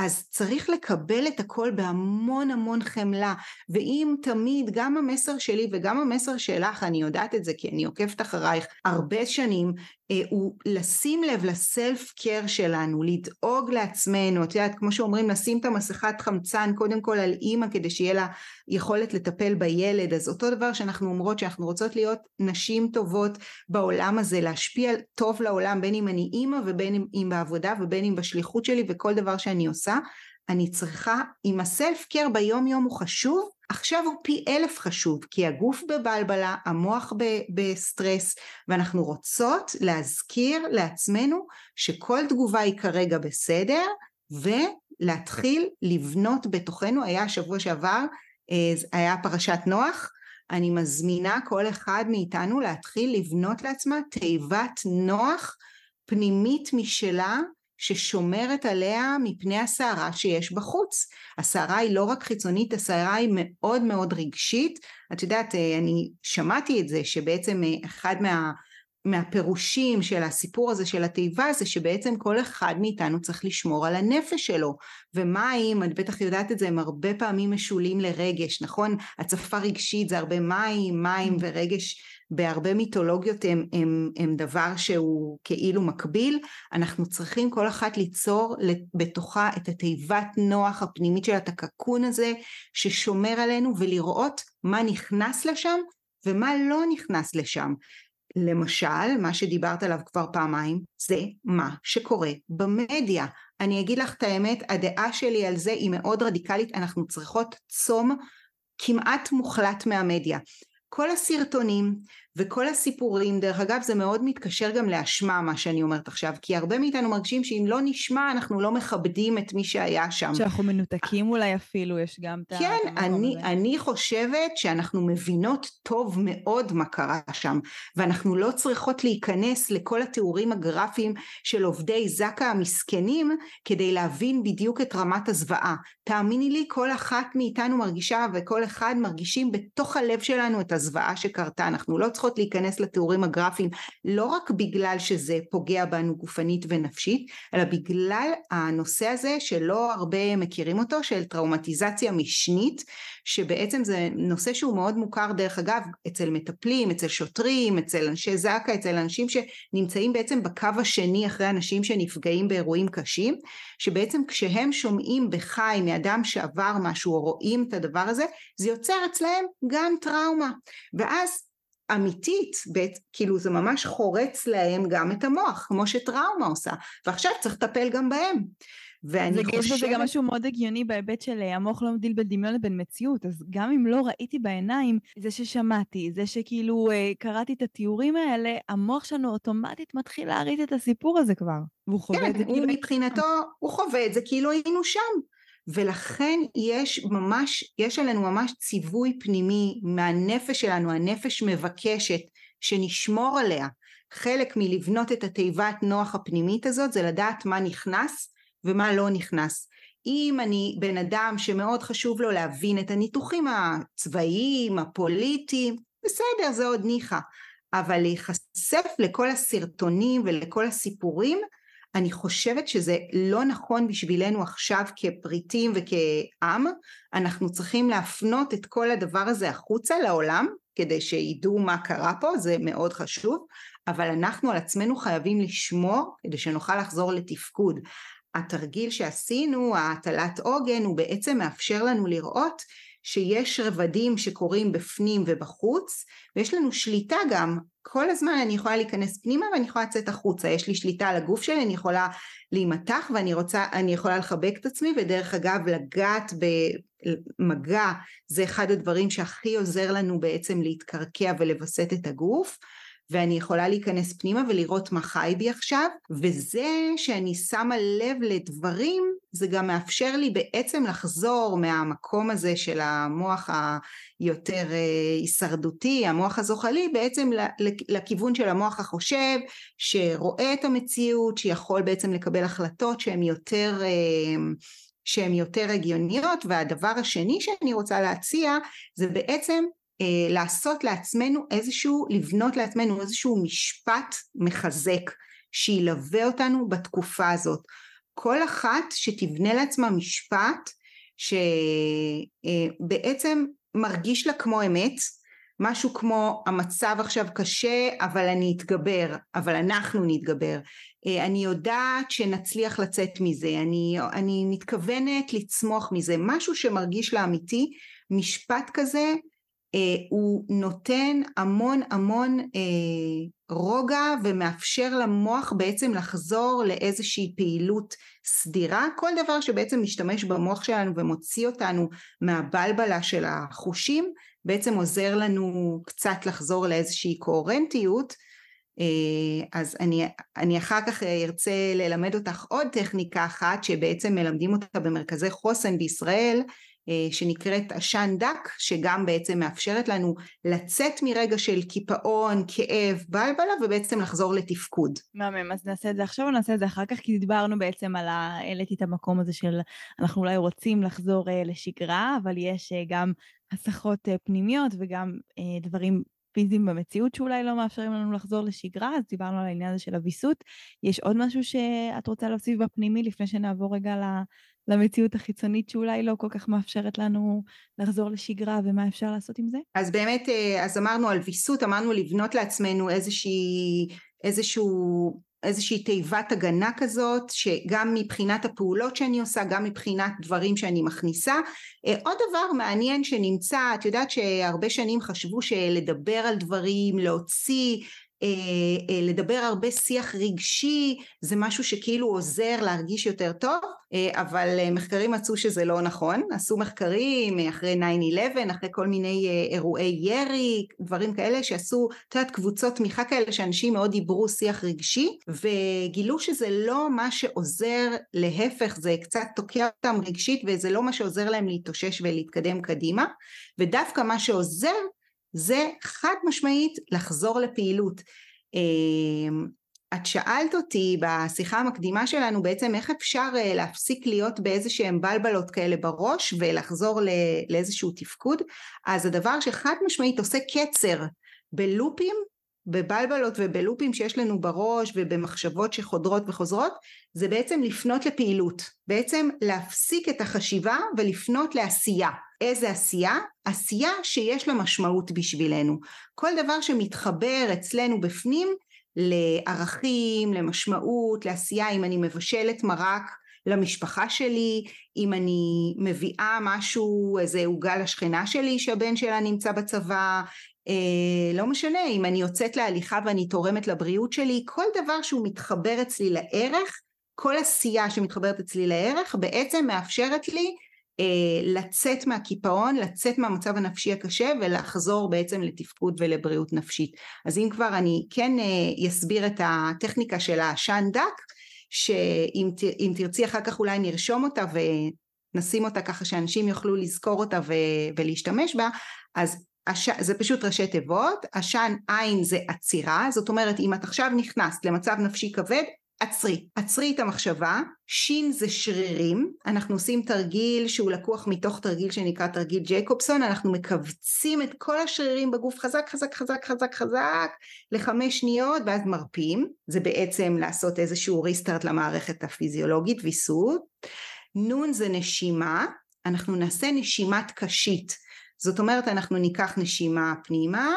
אז צריך לקבל את הכל בהמון המון חמלה, ואם תמיד גם המסר שלי וגם המסר שלך, אני יודעת את זה כי אני עוקבת אחרייך הרבה שנים, הוא לשים לב לסלף קר שלנו, לדאוג לעצמנו, את יודעת, כמו שאומרים, לשים את המסכת חמצן קודם כל על אימא כדי שיהיה לה יכולת לטפל בילד, אז אותו דבר שאנחנו אומרות שאנחנו רוצות להיות נשים טובות בעולם הזה, להשפיע טוב לעולם, בין אם אני אימא ובין אם בעבודה ובין אם בשליחות שלי וכל דבר שאני עושה, אני צריכה, אם הסלף קר ביום יום הוא חשוב, עכשיו הוא פי 1000 חשוב, כי הגוף בבלבלה, המוח בסטרס, ואנחנו רוצות להזכיר לעצמנו שכל תגובה היא כרגע בסדר, ולהתחיל לבנות בתוכנו. היה שבוע שעבר, היה פרשת נוח, אני מזמינה כל אחד מאיתנו להתחיל לבנות לעצמה תיבת נוח פנימית משלה, ששומרת עליה מפני הסערה שיש בחוץ. הסערה היא לא רק חיצונית, הסערה היא מאוד מאוד רגשית. את יודעת, אני שמעתי את זה, שבעצם אחד מהפירושים של הסיפור הזה, של התיבה, זה שבעצם כל אחד מאיתנו צריך לשמור על הנפש שלו. ומים, את בטח יודעת את זה, הם הרבה פעמים משולים לרגש, נכון? הצפה רגשית זה הרבה מים ורגש, בהרבה מיתולוגיות הם דבר שהוא כאילו מקביל. אנחנו צריכים כל אחת ליצור בתוכה את התיבת נוח הפנימית של התקקון הזה ששומר עלינו, ולראות מה נכנס לשם ומה לא נכנס לשם. למשל, מה שדיברת עליו כבר פעמיים, זה מה שקורה במדיה. אני אגיד לך את האמת, הדעה שלי על זה היא מאוד רדיקלית, אנחנו צריכות צום כמעט מוחלט מהמדיה. כל הסרטונים וכל הסיפורים, דרך אגב, זה מאוד מתקשר גם להשמע מה שאני אומרת עכשיו, כי הרבה מאיתנו מרגישים שאם לא נשמע, אנחנו לא מכבדים את מי שהיה שם. שאנחנו מנותקים אולי אפילו, יש גם את... כן, אני חושבת שאנחנו מבינות טוב מאוד מה קרה שם, ואנחנו לא צריכות להיכנס לכל התיאורים הגרפיים של עובדי זקה המסכנים, כדי להבין בדיוק את רמת הזוועה. תאמיני לי, כל אחת מאיתנו מרגישה, וכל אחד מרגישים בתוך הלב שלנו את הזוועה שקרתה. אנחנו לא צריכות להיכנס לתיאורים הגרפיים, לא רק בגלל שזה פוגע בנו גופנית ונפשית, אלא בגלל הנושא הזה שלא הרבה מכירים אותו, של טראומטיזציה משנית, שבעצם זה נושא שהוא מאוד מוכר דרך אגב, אצל מטפלים, אצל שוטרים, אצל אנשי זק"א, אצל אנשים שנמצאים בעצם בקו השני אחרי אנשים שנפגעים באירועים קשים, שבעצם כשהם שומעים בחי מאדם שעבר משהו, או רואים את הדבר הזה, זה יוצר אצלהם גם טראומה, ואז אמיתית, כאילו זה ממש חורץ להם גם את המוח, כמו שטראומה עושה, ועכשיו צריך לטפל גם בהם. ואני חושבת... זה גם משהו מאוד הגיוני בהיבט של המוח לא מבדיל בין דמיון לבין מציאות, אז גם אם לא ראיתי בעיניים, זה ששמעתי, זה שכאילו קראתי את התיאורים האלה, המוח שלנו אוטומטית מתחיל להריץ את הסיפור הזה כבר, והוא חווה את זה כאילו... כן, מבחינתו הוא חווה את זה כאילו היינו שם. ולכן יש עלינו ממש ציווי פנימי מהנפש שלנו, הנפש מבקשת שנשמור עליה. חלק מלבנות את התיבת נוח הפנימית הזאת זה לדעת מה נכנס ומה לא נכנס. אם אני בן אדם שמאוד חשוב לו להבין את הניתוחים הצבאיים, הפוליטיים, בסדר, זה עוד ניחה. אבל להיחשף לכל הסרטונים ולכל הסיפורים, אני חושבת שזה לא נכון בשבילנו עכשיו כפריטים וכעם, אנחנו צריכים להפנות את כל הדבר הזה החוצה לעולם, כדי שידעו מה קרה פה, זה מאוד חשוב, אבל אנחנו על עצמנו חייבים לשמור, כדי שנוכל לחזור לתפקוד. התרגיל שעשינו, הטלת עוגן, הוא בעצם מאפשר לנו לראות, שיש רבדים שקורים בפנים ובחוץ, ויש לנו שליטה גם, כל הזמן אני יכולה להיכנס פנימה ואני יכולה לצאת החוצה, יש לי שליטה על הגוף שלי, אני יכולה להימתח ואני יכולה לחבק את עצמי, ודרך אגב לגעת במגע, זה אחד הדברים שהכי עוזר לנו בעצם להתקרקע ולבסט את הגוף, ואני יכולה להיכנס פנימה ולראות מה חי בי עכשיו, וזה שאני שמה לב לדברים, זה גם מאפשר לי בעצם לחזור מהמקום הזה של המוח היותר הישרדותי, המוח הזוחלי, בעצם לכיוון של המוח החושב, שרואה את המציאות, שיכול בעצם לקבל החלטות שהן יותר הגיוניות, והדבר השני שאני רוצה להציע, זה בעצם, לעשות לעצמנו איזשהו, לבנות לעצמנו איזשהו משפט מחזק, שילווה אותנו בתקופה הזאת. כל אחת שתבנה לעצמה משפט, שבעצם מרגיש לה כמו אמת, משהו כמו המצב עכשיו קשה, אבל אני אתגבר, אבל אנחנו נתגבר. אני יודעת שנצליח לצאת מזה, אני מתכוונת לצמוח מזה, משהו שמרגיש לה אמיתי, משפט כזה, הוא נותן המון רוגע ומאפשר למוח בעצם לחזור לאיזושהי פעילות סדירה, כל דבר שבעצם משתמש במוח שלנו ומוציא אותנו מהבלבלה של החושים, בעצם עוזר לנו קצת לחזור לאיזושהי קוהרנטיות. אז אני אחר כך ארצה ללמד אותך עוד טכניקה אחת שבעצם מלמדים אותה במרכזי חוסן בישראל, שנקראת עשן דק, שגם בעצם מאפשרת לנו לצאת מרגע של קיפאון, כאב, בלבלה, ובעצם לחזור לתפקוד. מהמם, אז נעשה את זה עכשיו או נעשה את זה אחר כך, כי דיברנו בעצם על העליתי את המקום הזה של אנחנו אולי רוצים לחזור לשגרה, אבל יש גם הסחות פנימיות וגם דברים פיזיים במציאות שאולי לא מאפשרים לנו לחזור לשגרה, אז דיברנו על העניין הזה של הוויסות. יש עוד משהו שאת רוצה להוסיף בפנימי לפני שנעבור רגע למציאות החיצונית שאולי לא כל כך מאפשרת לנו לחזור לשגרה, ומה אפשר לעשות עם זה? אז באמת, אז אמרנו על ויסות, אמרנו לבנות לעצמנו איזושהי תיבת הגנה כזאת, שגם מבחינת הפעולות שאני עושה, גם מבחינת דברים שאני מכניסה. עוד דבר מעניין שנמצא, את יודעת שהרבה שנים חשבו שלדבר על דברים, להוציא לדבר הרבה שיח רגשי זה משהו שכאילו עוזר להרגיש יותר טוב, אבל מחקרים מצאו שזה לא נכון. עשו מחקרים אחרי 9/11, אחרי כל מיני אירועי ירי, דברים כאלה שעשו תת קבוצות תמיכה כאלה שאנשים מאוד דיברו שיח רגשי, וגילו שזה לא מה שעוזר, להפך, זה קצת תוקע אותם רגשית, וזה לא מה שעוזר להם להתאושש ולהתקדם קדימה. ודווקא מה שעוזר זה חד משמעית לחזור לפעילות. את שאלת אותי בשיחה המקדימה שלנו בעצם איך אפשר להפסיק להיות באיזה שהם בלבלות כאלה בראש ולחזור לאיזשהו תפקוד. אז הדבר שחד משמעית עושה קצר בלופים, בבלבלות ובלופים שיש לנו בראש ובמחשבות שחודרות וחוזרות, זה בעצם לפנות לפעילות, בעצם להפסיק את החשיבה ולפנות לעשייה. איזה עשייה? עשייה שיש לה משמעות בשבילנו. כל דבר שמתחבר אצלנו בפנים לערכים, למשמעות, לעשייה. אם אני מבשלת מרק למשפחה שלי, אם אני מביאה משהו, איזה עוגה לשכנה שלי שהבן שלה נמצא בצבא, לא משנה, אם אני יוצאת להליכה ואני תורמת לבריאות שלי, כל דבר שהוא מתחבר אצלי לערך, כל עשייה שמתחברת אצלי לערך, בעצם מאפשרת לי לצאת מהקיפאון, לצאת מהמצב הנפשי הקשה, ולחזור בעצם לתפקוד ולבריאות נפשית. אז אם כבר אני כן אסביר את הטכניקה של העשן דק, שאם תרצי אחר כך אולי נרשום אותה ונשים אותה ככה שאנשים יוכלו לזכור אותה ולהשתמש בה, אז זה פשוט ראשי תיבות. עשן עין זה עצירה, זאת אומרת אם את עכשיו נכנסת למצב נפשי כבד, עצרי את המחשבה. שין זה שרירים, אנחנו עושים תרגיל שהוא לקוח מתוך תרגיל שנקרא תרגיל ג'ייקובסון, אנחנו מקבצים את כל השרירים בגוף חזק חזק חזק חזק חזק ל5 שניות ואז מרפים, זה בעצם לעשות איזשהו ריסטארט למערכת הפיזיולוגית, ויסות. נון זה נשימה, אנחנו נעשה נשימת קשית, זאת אומרת אנחנו ניקח נשימה פנימה,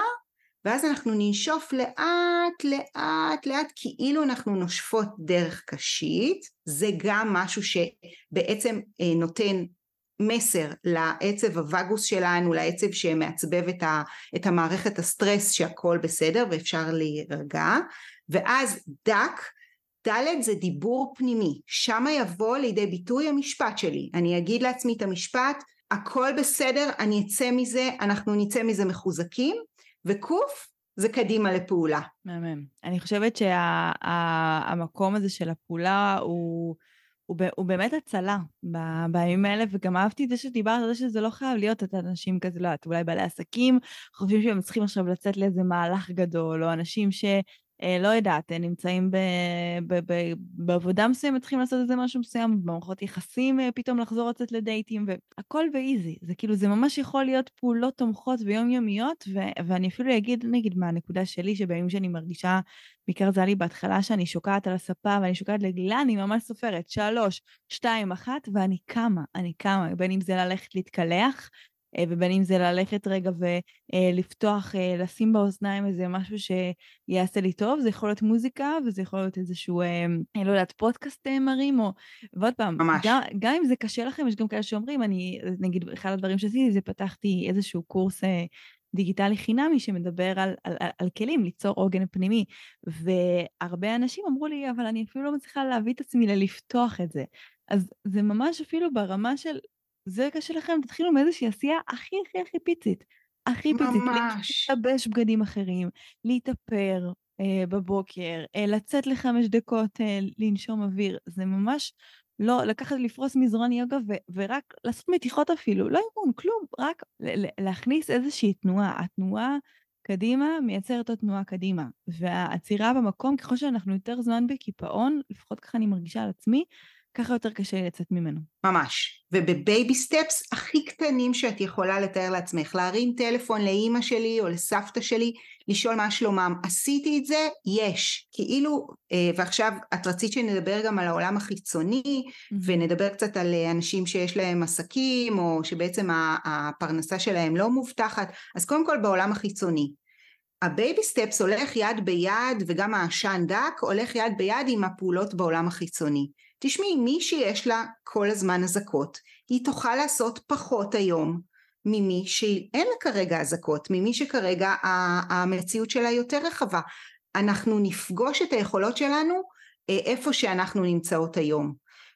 ואז אנחנו ננשוף לאט לאט לאט כאילו אנחנו נושפות דרך קשית. זה גם משהו שבעצם נותן מסר לעצב הווגוס שלנו, לעצב שמעצבב את המערכת הסטרס, שהכל בסדר ואפשר להירגע. ואז דק, ד' זה דיבור פנימי, שם יבוא לידי ביטוי המשפט שלי, אני אגיד לעצמי את המשפט, הכל בסדר, אני אצא מזה, אנחנו נצא מזה מחוזקים. וקוף זה קדימה לפעולה. מהמם. אני חושבת שהמקום הזה של הפעולה הוא באמת הצלה בימים האלה, וגם אהבתי את זה שדיברת על זה שזה לא חייב להיות את אנשים כזה, לא, את אולי בעלי עסקים, חושבים שהם צריכים עכשיו לצאת לאיזה מהלך גדול, או אנשים שלא יודעת, נמצאים בעבודה מסוימת, צריכים לעשות איזה משהו מסוים, במערכות יחסים פתאום לחזור לצאת לדייטים, והכל באיזי, זה כאילו זה ממש יכול להיות פעולות תומכות ויומיומיות, ואני אפילו אגיד, נגיד מהנקודה שלי, שבימים שאני מרגישה, בעיקר זה היה לי בהתחלה שאני שוקעת על הספה, ואני שוקעת לגילה, אני ממש סופרת, 3, 2, 1, ואני קמה, בין אם זה ללכת להתקלח, ובין אם זה ללכת רגע ולפתוח, לשים באוזניים איזה משהו שיעשה לי טוב, זה יכול להיות מוזיקה, וזה יכול להיות איזשהו, לא יודעת, פודקאסט מרים, או ועוד פעם, גם אם זה קשה לכם, יש גם כאלה שאומרים, אני נגיד, אחד הדברים שעשיתי, זה פתחתי איזשהו קורס דיגיטלי חינמי, שמדבר על כלים, ליצור עוגן פנימי, והרבה אנשים אמרו לי, אבל אני אפילו לא מצליחה להביא את עצמי ללפתוח את זה, אז זה ממש אפילו ברמה של, זה קשה לכם, תתחילו מאיזושהי עשייה הכי הכי הכי פיצית, הכי פיצית, להתלבש בגדים אחרים, להתאפר בבוקר, לצאת ל5 דקות, לנשום אוויר, זה ממש לא לקחת לפרוס מזרון יוגה ורק לעשות מתיחות אפילו, לא אימון, כלום, רק להכניס איזושהי תנועה, התנועה קדימה מייצרת את התנועה קדימה, והעצירה במקום, ככל שאנחנו יותר זמן בקיפאון, לפחות ככה אני מרגישה על עצמי, ככה יותר קשה לצאת ממנו. ממש. ובבייבי סטפס הכי קטנים שאת יכולה לתאר לעצמך, להרים טלפון לאמא שלי או לסבתא שלי, לשאול מה שלומם, עשיתי את זה? יש. כאילו, ועכשיו את רצית שנדבר גם על העולם החיצוני, ונדבר קצת על אנשים שיש להם עסקים, או שבעצם הפרנסה שלהם לא מובטחת, אז קודם כל בעולם החיצוני. הבייבי סטפס הולך יד ביד, וגם העשן דק הולך יד ביד עם הפעולות בעולם החיצוני. תשמעי, מי שיש לה כל הזמן הזקות, היא תוכל לעשות פחות היום, ממי שאין לה כרגע הזקות, ממי שכרגע המציאות שלה יותר רחבה. אנחנו נפגוש את היכולות שלנו איפה שאנחנו נמצאות היום.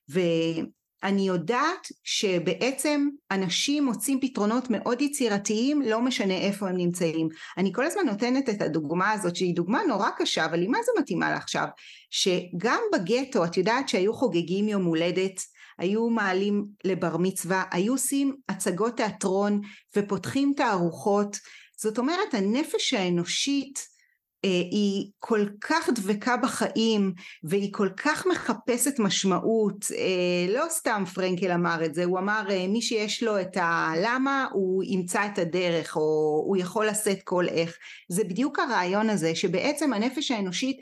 ואני יודעת שבעצם אנשים מוצאים פתרונות מאוד יצירתיים, לא משנה איפה הם נמצאים. אני כל הזמן נותנת את הדוגמה הזאת, שהיא דוגמה נורא קשה, אבל היא מה זה מתאימה לה עכשיו? שגם בגטו, את יודעת שהיו חוגגים יום הולדת, היו מעלים לבר מצווה, היו עושים הצגות תיאטרון, ופותחים תערוכות. זאת אומרת, הנפש האנושית, היא כל כך דבקה בחיים, והיא כל כך מחפשת משמעות. לא סתם פרנקל אמר את זה, הוא אמר מי שיש לו את הלמה, הוא ימצא את הדרך, או הוא יכול לשאת כל איך. זה בדיוק הרעיון הזה, שבעצם הנפש האנושית,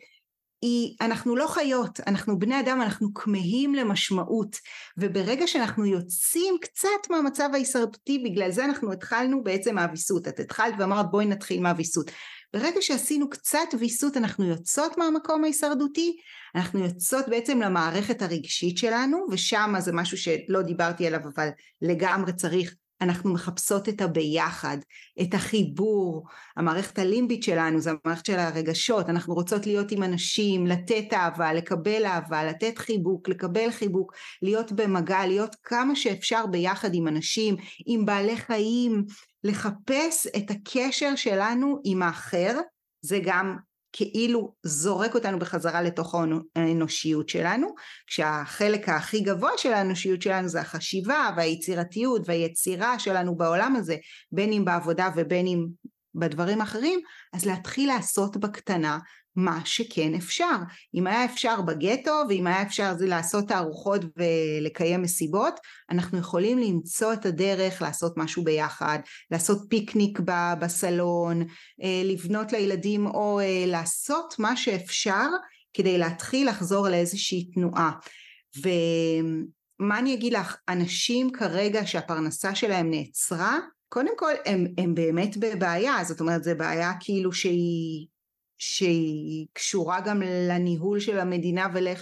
אנחנו לא חיות, אנחנו בני אדם, אנחנו כמהים למשמעות, וברגע שאנחנו יוצאים קצת מהמצב ההישרדותי, בגלל זה אנחנו התחלנו בעצם מהוויסות, את התחלת ואמרת בואי נתחיל מהוויסות, ברגע שעשינו קצת ויסות אנחנו יוצאות מהמקום ההישרדותי, אנחנו יוצאות בעצם למערכת הרגשית שלנו, ושם זה משהו שלא דיברתי עליו, אבל לגמרי צריך, אנחנו מחפשות את הביחד, את החיבור, המערכת הלימבית שלנו, זה המערכת של הרגשות, אנחנו רוצות להיות עם אנשים, לתת אהבה, לקבל אהבה, לתת חיבוק, לקבל חיבוק, להיות במגע, להיות כמה שאפשר ביחד עם אנשים, עם בעלי חיים, לחפש את הקשר שלנו עם האחר, זה גם כאילו זורק אותנו בחזרה לתוך האנושיות שלנו, כשהחלק הכי גבוה של האנושיות שלנו זה החשיבה והיצירתיות והיצירה שלנו בעולם הזה, בין אם בעבודה ובין אם בדברים אחרים, אז להתחיל לעשות בקטנה מה שכן אפשר. אם היה אפשר בגטו, ואם היה אפשר זה לעשות תערוכות ולקיים מסיבות, אנחנו יכולים למצוא את הדרך, לעשות משהו ביחד, לעשות פיקניק בסלון, לבנות לילדים, או לעשות מה שאפשר, כדי להתחיל לחזור לאיזושהי תנועה. ומה אני אגיד לך, אנשים כרגע שהפרנסה שלהם נעצרה, קודם כל הם באמת בבעיה, זאת אומרת זה בעיה כאילו שהיא קשורה גם לניהול של המדינה ולאיך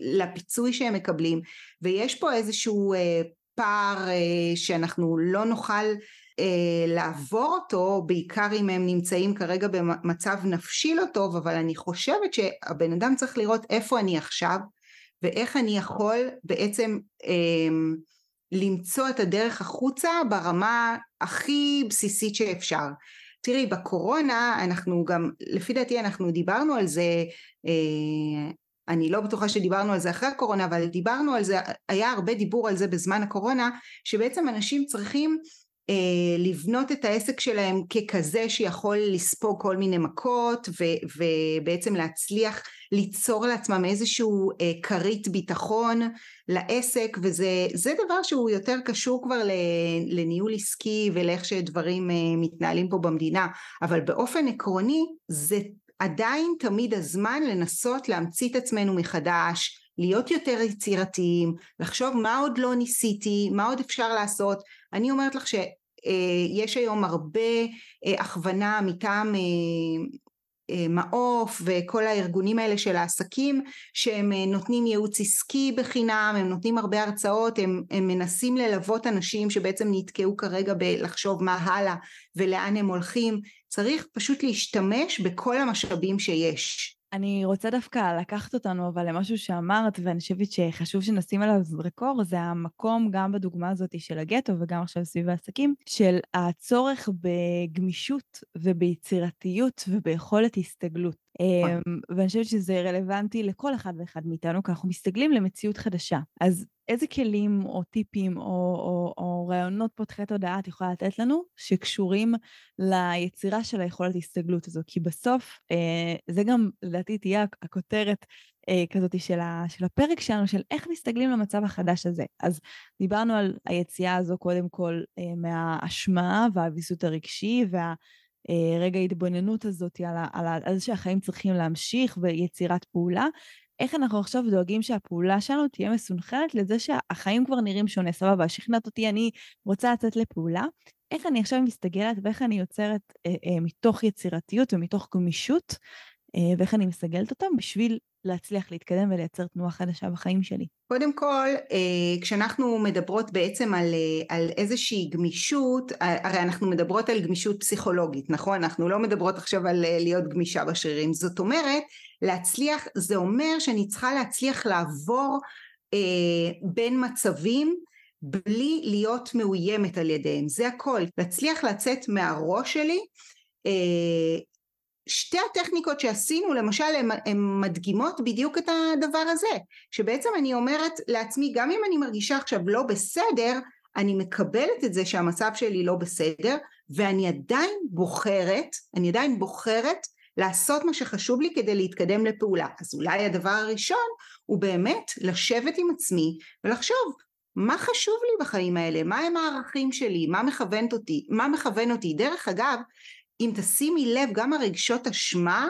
לפיצוי שהם מקבלים, ויש פה איזשהו פער שאנחנו לא נוכל לעבור אותו, בעיקר אם הם נמצאים כרגע במצב נפשי לא טוב, אבל אני חושבת שהבן אדם צריך לראות איפה אני עכשיו, ואיך אני יכול בעצם למצוא את הדרך החוצה ברמה הכי בסיסית שאפשר. תראי, בקורונה אנחנו גם, לפי דעתי אנחנו דיברנו על זה, אני לא בטוחה שדיברנו על זה אחרי הקורונה, אבל דיברנו על זה, היה הרבה דיבור על זה בזמן הקורונה, שבעצם אנשים צריכים לבנות את העסק שלהם ככזה שיכול לספוג כל מיני מכות, ובעצם להצליח ליצור לעצמם איזשהו קרית ביטחון לעסק, וזה דבר שהוא יותר קשור כבר לניהול עסקי ולאיך שדברים מתנהלים פה במדינה, אבל באופן עקרוני זה עדיין תמיד הזמן לנסות להמציא את עצמנו מחדש, להיות יותר יצירתיים, לחשוב מה עוד לא ניסיתי, מה עוד אפשר לעשות. אני אומרת לך שיש היום הרבה הכוונה מטעם מעוף וכל הארגונים האלה של העסקים, שהם נותנים ייעוץ עסקי בחינם, הם נותנים הרבה הרצאות, הם מנסים ללוות אנשים שבעצם נתקעו כרגע בלחשוב מה הלאה ולאן הם הולכים. צריך פשוט להשתמש בכל המשאבים שיש. אני רוצה דווקא לקחת אותנו אבל למשהו שאמרת, ואני חושבת שחשוב שנשים עליו זרקור, זה המקום גם בדוגמה הזאת של הגטו וגם עכשיו סביב העסקים, של הצורך בגמישות וביצירתיות וביכולת הסתגלות. ואני חושבת שזה רלוונטי לכל אחד ואחד מאיתנו, כי אנחנו מסתגלים למציאות חדשה. אז איזה כלים או טיפים או רעיונות פותחי תודעה את יכולה לתת לנו, שקשורים ליצירה של היכולת הסתגלות הזו? כי בסוף, זה גם לדעתי תהיה הכותרת כזאת של הפרק שלנו, של איך מסתגלים למצב החדש הזה. אז דיברנו על היציאה הזו קודם כל מהאשמה והביסות הרגשי רגע ההתבוננות הזאת על זה שהחיים צריכים להמשיך ויצירת פעולה. איך אנחנו עכשיו דואגים שהפעולה שלנו תהיה מסונחנת לזה שהחיים כבר נראים שונה? סבבה, שכנעת אותי, אני רוצה לצאת לפעולה. איך אני עכשיו מסתגלת ואיך אני יוצרת מתוך יצירתיות ומתוך גמישות, ואיך אני מסגלת אותם בשביל להצליח להתקדם ולייצר תנועה חדשה בחיים שלי? קודם כל, כשאנחנו מדברות בעצם על איזושהי גמישות, הרי אנחנו מדברות על גמישות פסיכולוגית, נכון? אנחנו לא מדברות עכשיו על להיות גמישה בשרירים. זאת אומרת, להצליח, זה אומר שאני צריכה להצליח לעבור בין מצבים, בלי להיות מאוימת על ידיהם. זה הכל. להצליח לצאת מהראש שלי. שתי הטכניקות שעשינו, למשל, הן מדגימות בדיוק את הדבר הזה, שבעצם אני אומרת לעצמי, גם אם אני מרגישה עכשיו לא בסדר, אני מקבלת את זה שהמצב שלי לא בסדר, ואני עדיין בוחרת, לעשות מה שחשוב לי כדי להתקדם לפעולה. אז אולי הדבר הראשון הוא באמת לשבת עם עצמי ולחשוב, מה חשוב לי בחיים האלה? מה הם הערכים שלי? מה מכוון אותי? דרך אגב, אם תשימי לב, גם הרגשות אשמה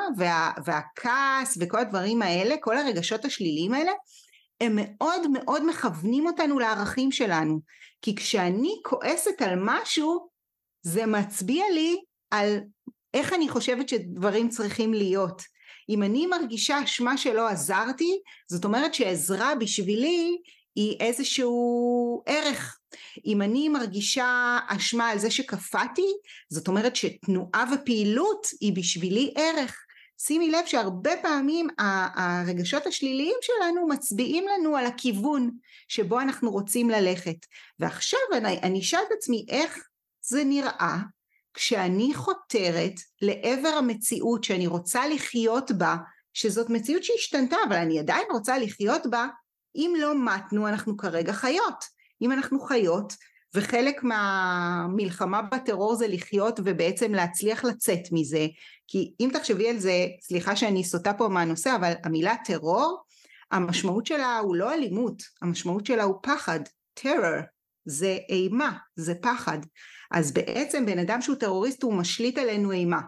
והכעס וכל הדברים האלה, כל הרגשות השליליים האלה, הם מאוד מאוד מכוונים אותנו לערכים שלנו. כי כשאני כועסת על משהו, זה מצביע לי על איך אני חושבת שדברים צריכים להיות. אם אני מרגישה אשמה שלא עזרתי, זאת אומרת שעזרה בשבילי, היא איזשהו ערך. אם אני מרגישה אשמה על זה שקפאתי, זאת אומרת שתנועה ופעילות היא בשבילי ערך. שימי לב שהרבה פעמים הרגשות השליליים שלנו מצביעים לנו על הכיוון שבו אנחנו רוצים ללכת. ועכשיו אני אשאל את עצמי איך זה נראה כשאני חותרת לעבר המציאות שאני רוצה לחיות בה, שזאת מציאות שהשתנתה, אבל אני עדיין רוצה לחיות בה, אם לא מתנו, אנחנו כרגע חיות. אם אנחנו חיות, וחלק מהמלחמה בטרור זה לחיות, ובעצם להצליח לצאת מזה, כי אם תחשבי על זה, סליחה שאני סוטה פה מהנושא, אבל המילה טרור, המשמעות שלה הוא לא אלימות, המשמעות שלה הוא פחד, טרור, זה אימה, זה פחד. אז בעצם בן אדם שהוא טרוריסט, הוא משליט עלינו אימה.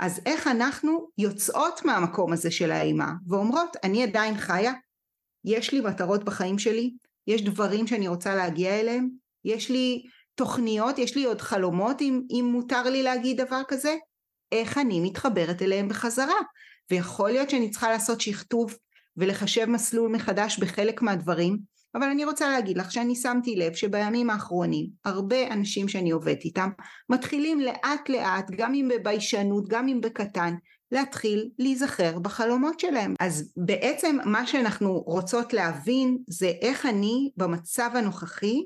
אז איך אנחנו יוצאות מהמקום הזה של האימה, ואומרות, אני עדיין חיה, יש לי מטרות בחיים שלי, יש דברים שאני רוצה להגיע אליהם, יש לי תוכניות, יש לי עוד חלומות, אם מותר לי להגיד דבר כזה, איך אני מתחברת אליהם בחזרה, ויכול להיות שאני צריכה לעשות שכתוב, ולחשב מסלול מחדש בחלק מהדברים, אבל אני רוצה להגיד לך, שאני שמתי לב שבימים האחרונים, הרבה אנשים שאני עובדת איתם, מתחילים לאט לאט, גם אם בביישנות, גם אם בקטן, להתחיל להיזכר בחלומות שלהם. אז בעצם מה שאנחנו רוצות להבין זה איך אני במצב הנוכחי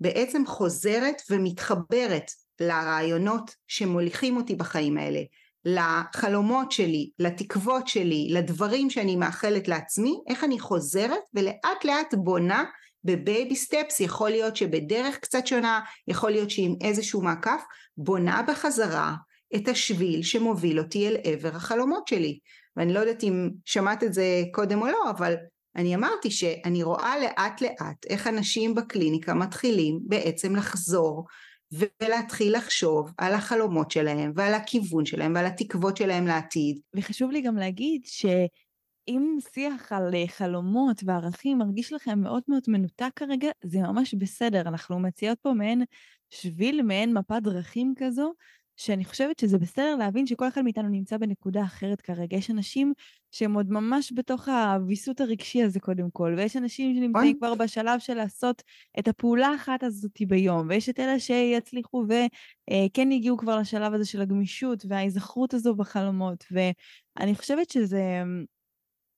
בעצם חוזרת ומתחברת לרעיונות שמוליכים אותי בחיים האלה, לחלומות שלי, לתקוות שלי, לדברים שאני מאחלת לעצמי, איך אני חוזרת ולאט לאט בונה בבייבי סטפס, יכול להיות שבדרך קצת שונה, יכול להיות שעם איזשהו מעקף, בונה בחזרה את השביל שמוביל אותי אל עבר החלומות שלי. ואני לא יודעת אם שמעת את זה קודם או לא, אבל אני אמרתי שאני רואה לאט לאט איך אנשים בקליניקה מתחילים בעצם לחזור ולהתחיל לחשוב על החלומות שלהם ועל הכיוון שלהם ועל התקוות שלהם לעתיד. וחשוב לי גם להגיד שאם שיח על חלומות וערכים מרגיש לכם מאוד מאוד מנותק כרגע, זה ממש בסדר. אנחנו מציעות פה מעין שביל, מעין מפת דרכים כזו, שאני חושבת שזה בסדר להבין שכל אחד מאיתנו נמצא בנקודה אחרת כרגע. יש אנשים שהם עוד ממש בתוך הוויסות הרגשי הזה קודם כל, ויש אנשים שנמצאים כבר בשלב של לעשות את הפעולה האחת הזאת ביום, ויש את אלה שיצליחו וכן הגיעו כבר לשלב הזה של הגמישות, וההיזכרות הזו בחלומות, ואני חושבת שזה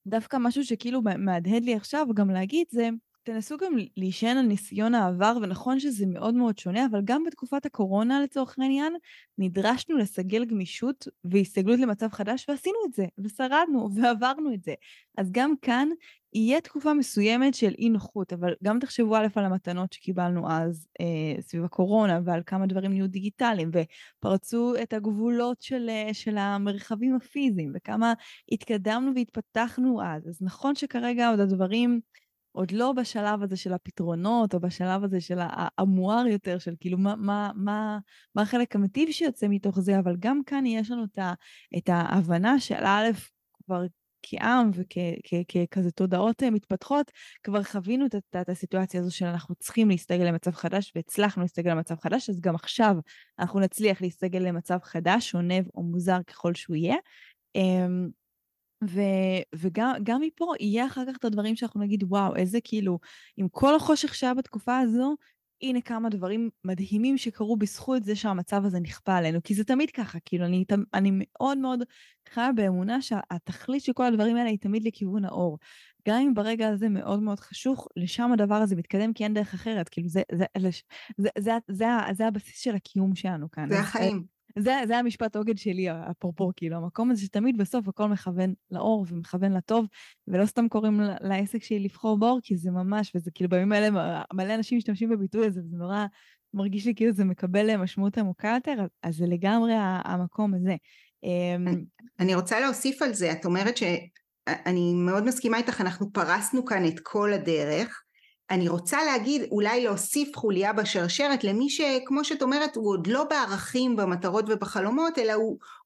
דווקא משהו שכאילו מהדהד לי עכשיו, גם להגיד זה, תנסו גם להישען על ניסיון העבר, ונכון שזה מאוד מאוד שונה, אבל גם בתקופת הקורונה לצורך העניין, נדרשנו לסגל גמישות והסתגלות למצב חדש, ועשינו את זה, ושרדנו, ועברנו את זה. אז גם כאן יהיה תקופה מסוימת של אי נוחות, אבל גם תחשבו א' על המתנות שקיבלנו אז סביב הקורונה, ועל כמה דברים נהיו דיגיטליים, ופרצו את הגבולות של המרחבים הפיזיים, וכמה התקדמנו והתפתחנו אז. אז נכון שכרגע עוד הדברים עוד לא בשלב הזה של הפתרונות, או בשלב הזה של המואר יותר, של כאילו מה החלק המטיב שיוצא מתוך זה, אבל גם כאן יש לנו את ההבנה של א' כבר כעם וככזה תודעות מתפתחות, כבר חווינו את הסיטואציה הזו של אנחנו צריכים להסתגל למצב חדש, והצלחנו להסתגל למצב חדש, אז גם עכשיו אנחנו נצליח להסתגל למצב חדש, שונה או מוזר ככל שהוא יהיה, וגם מפה יהיה אחר כך את הדברים שאנחנו נגיד, וואו, איזה כאילו, עם כל החושך שהיה בתקופה הזו, הנה כמה דברים מדהימים שקרו בזכות זה שהמצב הזה נכפה עלינו, כי זה תמיד ככה, כאילו אני מאוד מאוד חיה באמונה שהתכלית של כל הדברים האלה היא תמיד לכיוון האור, גם אם ברגע הזה מאוד מאוד חשוך, לשם הדבר הזה מתקדם כי אין דרך אחרת, כאילו זה הבסיס של הקיום שלנו כאן. זה החיים. זה המשפט עוגן שלי, אפרופו, כאילו, המקום הזה שתמיד בסוף הכל מכוון לאור ומכוון לטוב, ולא סתם קוראים לעסק שלי לבחור באור, כי זה ממש, וזה כאילו בימים האלה, מלא אנשים משתמשים בביטוי הזה, זה נורא מרגיש לי כאילו זה מקבל משמעות עמוקה יותר, אז זה לגמרי המקום הזה. אני רוצה להוסיף על זה, את אומרת שאני מאוד מסכימה איתך, אנחנו פרסנו כאן את כל הדרך, אני רוצה להגיד, אולי להוסיף חוליה בשרשרת למי שכמו שאת אומרת, הוא עוד לא בערכים, במטרות ובחלומות, אלא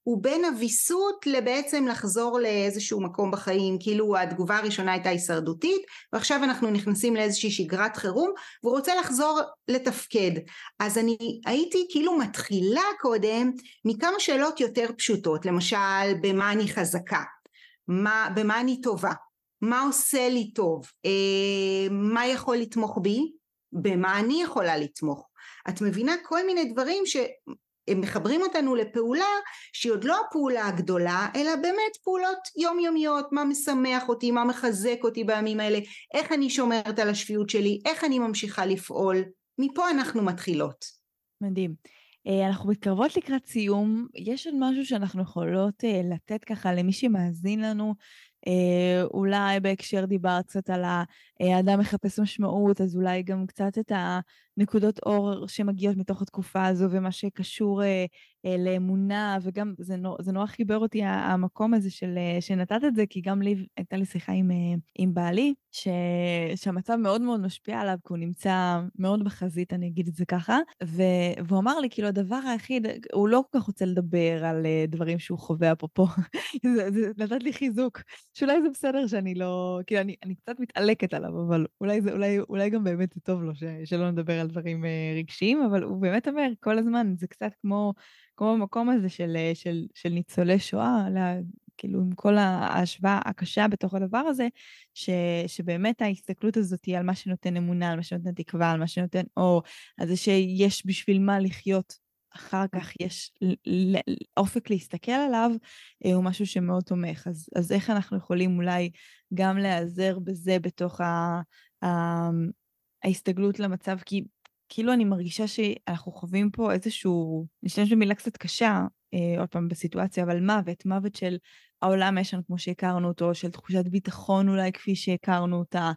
הוא בין הוויסות לבעצם לחזור לאיזשהו מקום בחיים, כאילו התגובה הראשונה הייתה הישרדותית, ועכשיו אנחנו נכנסים לאיזושהי שגרת חירום, והוא רוצה לחזור לתפקד. אז אני הייתי כאילו מתחילה קודם, מכמה שאלות יותר פשוטות, למשל, במה אני חזקה? במה אני טובה? מה עושה לי טוב, מה יכול לתמוך בי, במה אני יכולה לתמוך. את מבינה כל מיני דברים שמחברים אותנו לפעולה, שהיא עוד לא הפעולה הגדולה, אלא באמת פעולות יומיומיות, מה משמח אותי, מה מחזק אותי בימים האלה, איך אני שומרת על השפיות שלי, איך אני ממשיכה לפעול, מפה אנחנו מתחילות. מדהים. אנחנו מתקרבות לקראת סיום, יש עוד משהו שאנחנו יכולות לתת ככה למי שמאזין לנו, אולי בהקשר דיבר קצת על האדם מחפש משמעות, אז אולי גם קצת את הנקודות אור שמגיעות מתוך התקופה הזו, ומה שקשור לאמונה, וגם זה נורא חיבר אותי המקום הזה שנתת את זה, כי גם לי הייתה לי שיחה עם בעלי, שהמצב מאוד מאוד משפיע עליו, כי הוא נמצא מאוד בחזית, אני אגיד את זה ככה, והוא אמר לי, כאילו הדבר היחיד, הוא לא כל כך רוצה לדבר על דברים שהוא חווה, אפרופו, זה נתת לי חיזוק, שאולי זה בסדר שאני לא, כאילו אני קצת מתעלקת עליו, אבל אולי גם באמת זה טוב לו, שלא נדבר על דברים רגשיים, אבל הוא באמת אומר, כל הזמן זה קצת כמו במקום הזה של ניצולי שואה, כאילו עם כל ההשוואה הקשה בתוך הדבר הזה, שבאמת ההסתכלות הזאת היא על מה שנותן אמונה, על מה שנותן תקווה, על מה שנותן אור, אז זה שיש בשביל מה לחיות אחר כך, יש אופק להסתכל עליו, הוא משהו שמאוד תומך, אז איך אנחנו יכולים אולי גם להיעזר בזה בתוך ההסתגלות למצב, כי כאילו אני מרגישה שאנחנו חווים פה איזשהו, נשתמש במילה קצת קשה, עוד פעם בסיטואציה, אבל מוות של העולם יש לנו כמו שהכרנו אותו, של תחושת ביטחון אולי כפי שהכרנו אותה,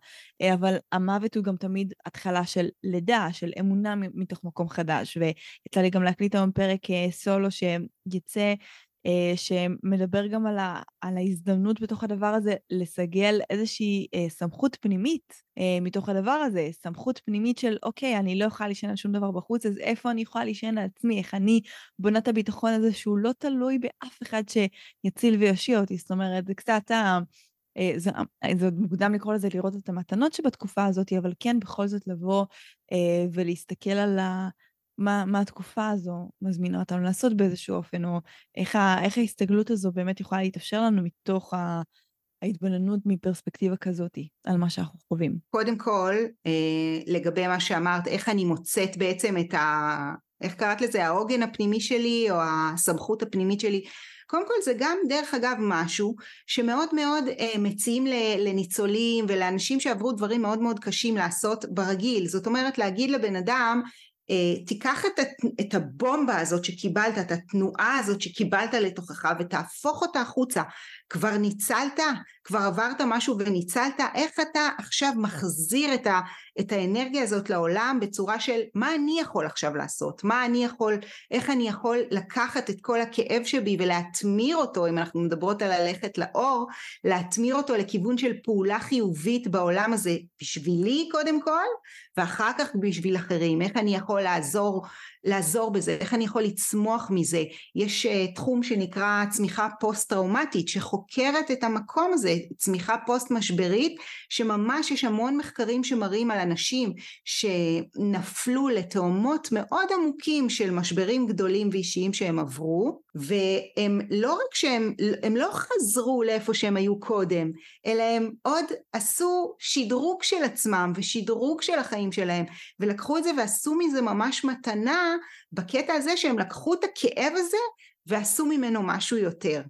אבל המוות הוא גם תמיד התחלה של לידה, של אמונה מתוך מקום חדש, ויצא לי גם להקליט היום פרק סולו שיצא, שמדבר גם על ההזדמנות בתוך הדבר הזה, לסגל איזושהי סמכות פנימית מתוך הדבר הזה, סמכות פנימית של אוקיי, אני לא יכולה להישן על שום דבר בחוץ, אז איפה אני יכולה להישן על עצמי, איך אני בונה את הביטחון הזה, שהוא לא תלוי באף אחד שיציל ויושיע אותי, זאת אומרת, זה קצת זה עוד מוקדם לקרוא לזה, לראות את המתנות שבתקופה הזאת, אבל כן בכל זאת לבוא ולהסתכל על מה התקופה הזו מזמינה אותנו לעשות באיזשהו אופן, או איך ההסתגלות הזו באמת יכולה להתאפשר לנו מתוך ההתבוננות מפרספקטיבה כזאת על מה שאנחנו חווים. קודם כל, לגבי מה שאמרת, איך אני מוצאת בעצם את איך קראת לזה, העוגן הפנימי שלי, או הסמכות הפנימית שלי, קודם כל זה גם דרך אגב משהו שמאוד מאוד מציעים לניצולים ולאנשים שעברו דברים מאוד מאוד קשים לעשות ברגיל, זאת אומרת להגיד לבן אדם, תיקח את הבומבה הזאת שקיבלת, את התנועה הזאת שקיבלת לתוכך ותהפוך אותה החוצה, כבר ניצלת, כבר עברת משהו וניצלת, איך אתה עכשיו מחזיר את האנרגיה הזאת לעולם בצורה של מה אני יכול עכשיו לעשות, איך אני יכול לקחת את כל הכאב שבי ולהתמיר אותו, אם אנחנו מדברות על ללכת לאור, להתמיר אותו לכיוון של פעולה חיובית בעולם הזה, בשבילי קודם כל, ואחר כך בשביל אחרים, איך אני יכול לעזור בזה, איך אני יכול לצמוח מזה, יש תחום שנקרא צמיחה פוסט-טראומטית, שחוקרת, חוקרת את המקום הזה, צמיחה פוסט משברית, שממש יש המון מחקרים שמראים על אנשים שנפלו לתאומות מאוד עמוקים של משברים גדולים ואישיים שהם עברו, והם לא רק שהם לא חזרו לאיפה שהם היו קודם, אלא הם עוד עשו שדרוג של עצמם ושדרוג של החיים שלהם, ולקחו את זה ועשו מזה ממש מתנה בקטע הזה שהם לקחו את הכאב הזה ועשו ממנו משהו יותר.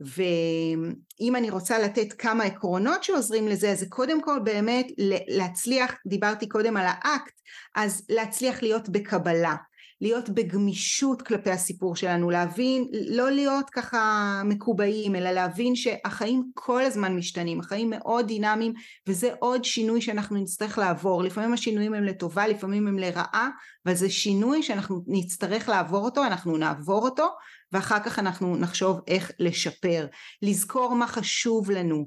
ואם אני רוצה לתת כמה עקרונות שעוזרים לזה, אז קודם כל באמת להצליח, דיברתי קודם על האקט, אז להצליח להיות בקבלה, להיות בגמישות כלפי הסיפור שלנו, להבין, לא להיות ככה מקובעים, אלא להבין שהחיים כל הזמן משתנים, החיים מאוד דינמיים, וזה עוד שינוי שאנחנו נצטרך לעבור, לפעמים השינויים הם לטובה, לפעמים הם לרעה, אבל זה שינוי שאנחנו נצטרך לעבור אותו, אנחנו נעבור אותו, ואחר כך אנחנו נחשוב איך לשפר, לזכור מה חשוב לנו,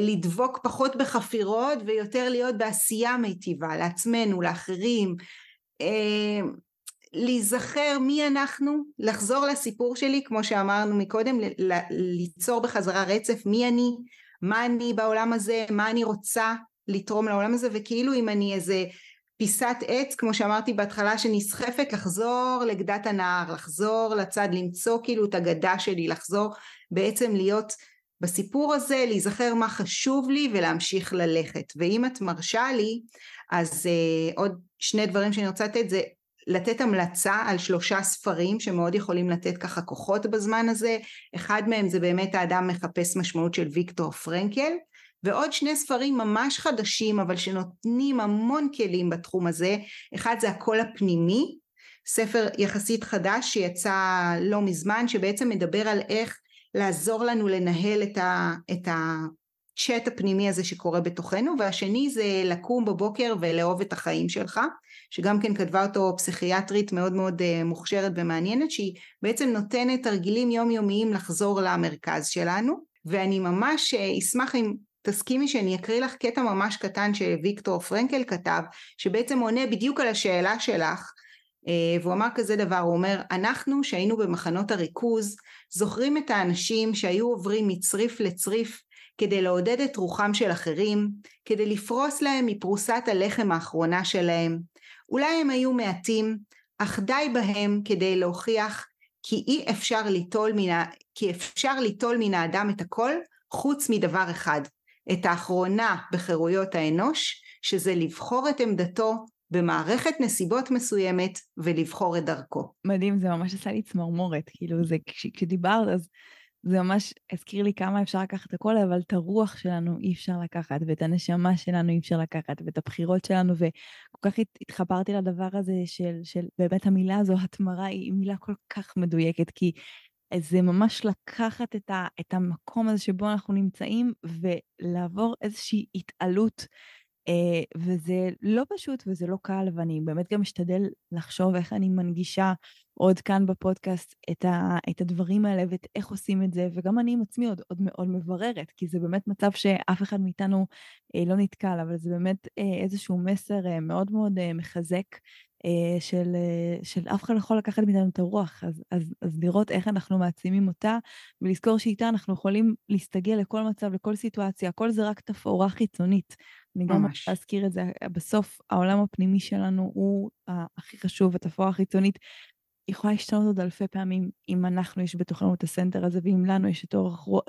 לדבוק פחות בחפירות, ויותר להיות בעשייה מיטיבה, לעצמנו, לאחרים, להיזכר מי אנחנו, לחזור לסיפור שלי, כמו שאמרנו מקודם, ליצור בחזרה רצף מי אני, מה אני בעולם הזה, מה אני רוצה לתרום לעולם הזה, וכאילו אם אני איזה פיסת עץ, כמו שאמרתי בהתחלה, שנסחפת, לחזור לגדת הנער, לחזור לצד, למצוא כאילו את הגדה שלי, לחזור בעצם להיות בסיפור הזה, להיזכר מה חשוב לי ולהמשיך ללכת. ואם את מרשה לי, אז עוד שני דברים שאני רוצה לתת זה, לתת המלצה על 3 ספרים שמאוד יכולים לתת ככה כוחות בזמן הזה. אחד מהם זה באמת האדם מחפש משמעות של ויקטור פרנקל, ועוד 2 ספרים ממש חדשים אבל שנותנים המון כלים בתחום הזה. אחד זה הקול הפנימי, ספר יחסית חדש שיצא לא מזמן, שבעצם מדבר על איך לעזור לנו לנהל את הצ'אט הפנימי הזה שקורה בתוכנו, והשני זה לקום בבוקר ולאהוב את החיים שלך, שגם כן כתבה אותו פסיכיאטרית מאוד מאוד מוכשרת ומעניינת, שהיא בעצם נותנת תרגילים יומיומיים לחזור למרכז שלנו. ואני ממש אשמח אם תסכימי שאני אקריא לך קטע ממש קטן שוויקטור פרנקל כתב, שבעצם עונה בדיוק על השאלה שלך, והוא אמר כזה דבר, הוא אומר, אנחנו שהיינו במחנות הריכוז, זוכרים את האנשים שהיו עוברים מצריף לצריף, כדי לעודד את רוחם של אחרים, כדי לפרוס להם מפרוסת הלחם האחרונה שלהם. אולי הם היו מעטים, אך די בהם כדי להוכיח כי אפשר ליטול מן האדם את הכל, חוץ מדבר אחד, את האחרונה בחירויות האנוש, שזה לבחור את עמדתו במערכת נסיבות מסוימת, ולבחור את דרכו. מדהים, זה ממש עשה לי צמרמורת, כאילו זה כשדיברת אז... זה ממש הזכיר לי כמה אפשר לקחת את הכל, אבל את הרוח שלנו אי אפשר לקחת, ואת הנשמה שלנו אי אפשר לקחת, ואת הבחירות שלנו, וכל כך התחברתי לדבר הזה של באמת המילה הזו, התמרה, היא מילה כל כך מדויקת, כי זה ממש לקחת את המקום הזה שבו אנחנו נמצאים, ולעבור איזושהי התעלות, וזה לא פשוט וזה לא קל, ואני באמת גם משתדל לחשוב איך אני מנגישה עוד כאן בפודקאסט את הדברים האלה ואת איך עושים את זה, וגם אני עם עצמי עוד מאוד מבררת, כי זה באמת מצב שאף אחד מאיתנו לא נתקל, אבל זה באמת איזשהו מסר מאוד מאוד מחזק, של אף אחד יכול לקחת מאיתנו את הרוח, אז לראות איך אנחנו מעצימים אותה, ולזכור שאיתה אנחנו יכולים להסתגל לכל מצב, לכל סיטואציה, הכל זה רק תפאורה חיצונית. אני גם אזכיר את זה, בסוף העולם הפנימי שלנו הוא הכי חשוב, התפאורה החיצונית יכולה להשתנות עוד אלפי פעמים, אם אנחנו יש בתוכנו את הסנטר הזה, ואם לנו יש את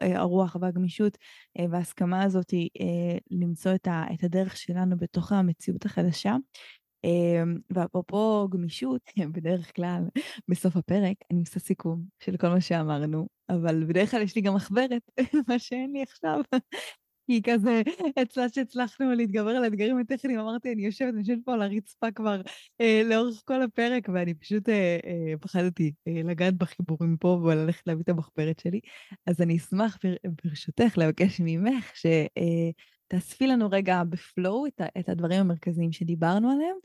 הרוח והגמישות, וההסכמה הזאת היא למצוא את הדרך שלנו בתוך המציאות החדשה. ואפרופו גמישות, בדרך כלל, בסוף הפרק, אני עושה סיכום של כל מה שאמרנו, אבל בדרך כלל יש לי גם מחברת, מה שאין לי עכשיו. כי כזה, אצלה שהצלחנו להתגבר על האתגרים הטכניים, אמרתי, אני יושבת פה על הרצפה כבר לאורך כל הפרק, ואני פשוט פחדתי לגעת בחיבורים פה, וללכת להביא את המחברת שלי, אז אני אשמח ברשותך לבקש ממך, שתאספי לנו רגע בפלואו את הדברים המרכזיים שדיברנו עליהם,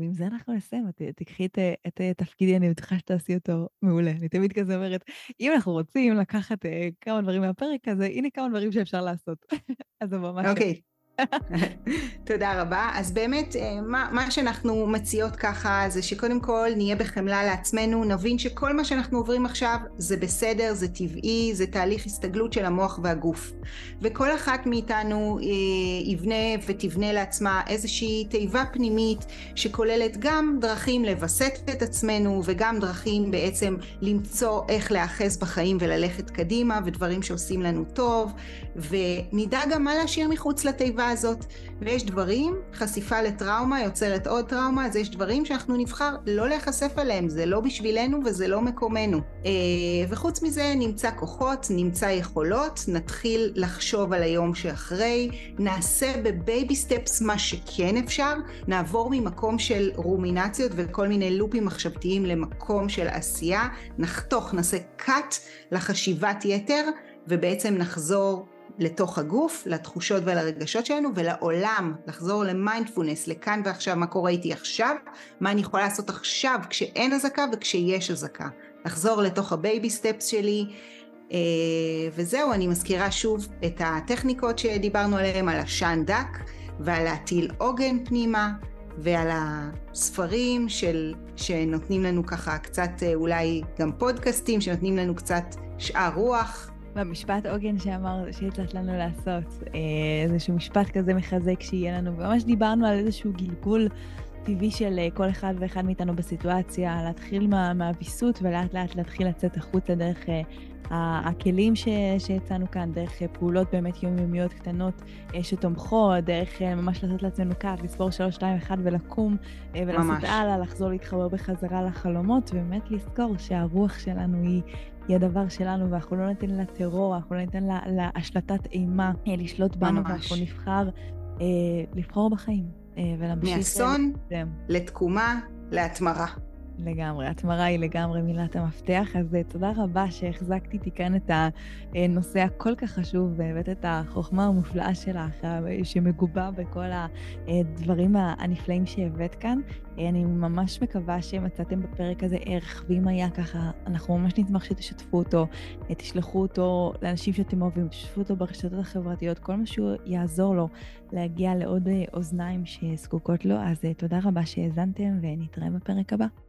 ועם זה אנחנו נסיים, תקחי את תפקידי, אני בטוחה שתעשי אותו מעולה. אני תמיד כזה אומרת, אם אנחנו רוצים לקחת כמה דברים מהפרק הזה, הנה כמה דברים שאפשר לעשות. אז זה ממש... אוקיי, תודה רבה. אז באמת מה שאנחנו מציעות ככה זה שקודם כל נהיה בחמלה לעצמנו, נבין שכל מה שאנחנו עוברים עכשיו זה בסדר, זה טבעי, זה תהליך הסתגלות של המוח והגוף, וכל אחת מאיתנו יבנה ותבנה לעצמה איזושהי תיבה פנימית שכוללת גם דרכים לבסס את עצמנו וגם דרכים בעצם למצוא איך להאחז בחיים וללכת קדימה ודברים שעושים לנו טוב, ונדע גם מה להשאיר מחוץ לתיבה הזאת. ויש דברים, חשיפה לטראומה יוצרת עוד טראומה, אז יש דברים שאנחנו נבחר לא להיחשף עליהם, זה לא בשבילנו וזה לא מקומנו. וחוץ מזה נמצא כוחות, נמצא יכולות, נתחיל לחשוב על היום שאחרי, נעשה בבייבי סטפס מה שכן אפשר, נעבור ממקום של רומינציות וכל מיני לופים מחשבתיים למקום של עשייה, נחתוך, נעשה קאט לחשיבת יתר, ובעצם נחזור לתוך הגוף, לתחושות ולרגשות שלנו ולעולם, לחזור למיינדפולנס, לכאן ועכשיו, מה קורה איתי עכשיו, מה אני יכולה לעשות עכשיו כשאין הזקה וכשיש הזקה, לחזור לתוך הבייבי סטפס שלי. וזהו, אני מזכירה שוב את הטכניקות שדיברנו עליהן, על השן דק ועל להטיל עוגן פנימה ועל הספרים שנותנים לנו ככה קצת, אולי גם פודקאסטים שנותנים לנו קצת שאר רוח. במשפט עוגן שאמר שהצלת לנו לעשות, איזשהו משפט כזה מחזק שיהיה לנו, וממש דיברנו על איזשהו גלגול טבעי של כל אחד ואחד מאיתנו בסיטואציה, להתחיל מהביסות ולאט לאט להתחיל לצאת החוצה דרך הכלים שהצענו כאן, דרך פעולות באמת יומיומיות קטנות שתומכות, דרך ממש לעשות לעצמנו קאט, לספור 3, 2, 1 ולקום ולעשות הלאה, לחזור להתחבר בחזרה לחלומות, ובאמת לזכור שהרוח שלנו היא הדבר שלנו, ואנחנו לא ניתן לטרור, אנחנו לא ניתן להשלטת אימה לשלוט בנו, ואנחנו נבחר לבחור בחיים ולהמשיך מאסון לתקומה, להתמרה. לגמרי, התמרה היא לגמרי מילת המפתח. אז תודה רבה שהחזקתי תיקן את הנושא הכל כך חשוב, ואת החוכמה המופלאה שלך שמגובה בכל הדברים הנפלאים שהבאת כאן. אני ממש מקווה שמצאתם בפרק הזה ערך, ואם היה ככה אנחנו ממש נשמח שתשתפו אותו, תשלחו אותו לאנשים שאתם אוהבים, תשתפו אותו ברשתות החברתיות, כל מה שהוא יעזור לו להגיע לעוד אוזניים שזקוקות לו. אז תודה רבה שהאזנתם ונתראה בפרק הבא.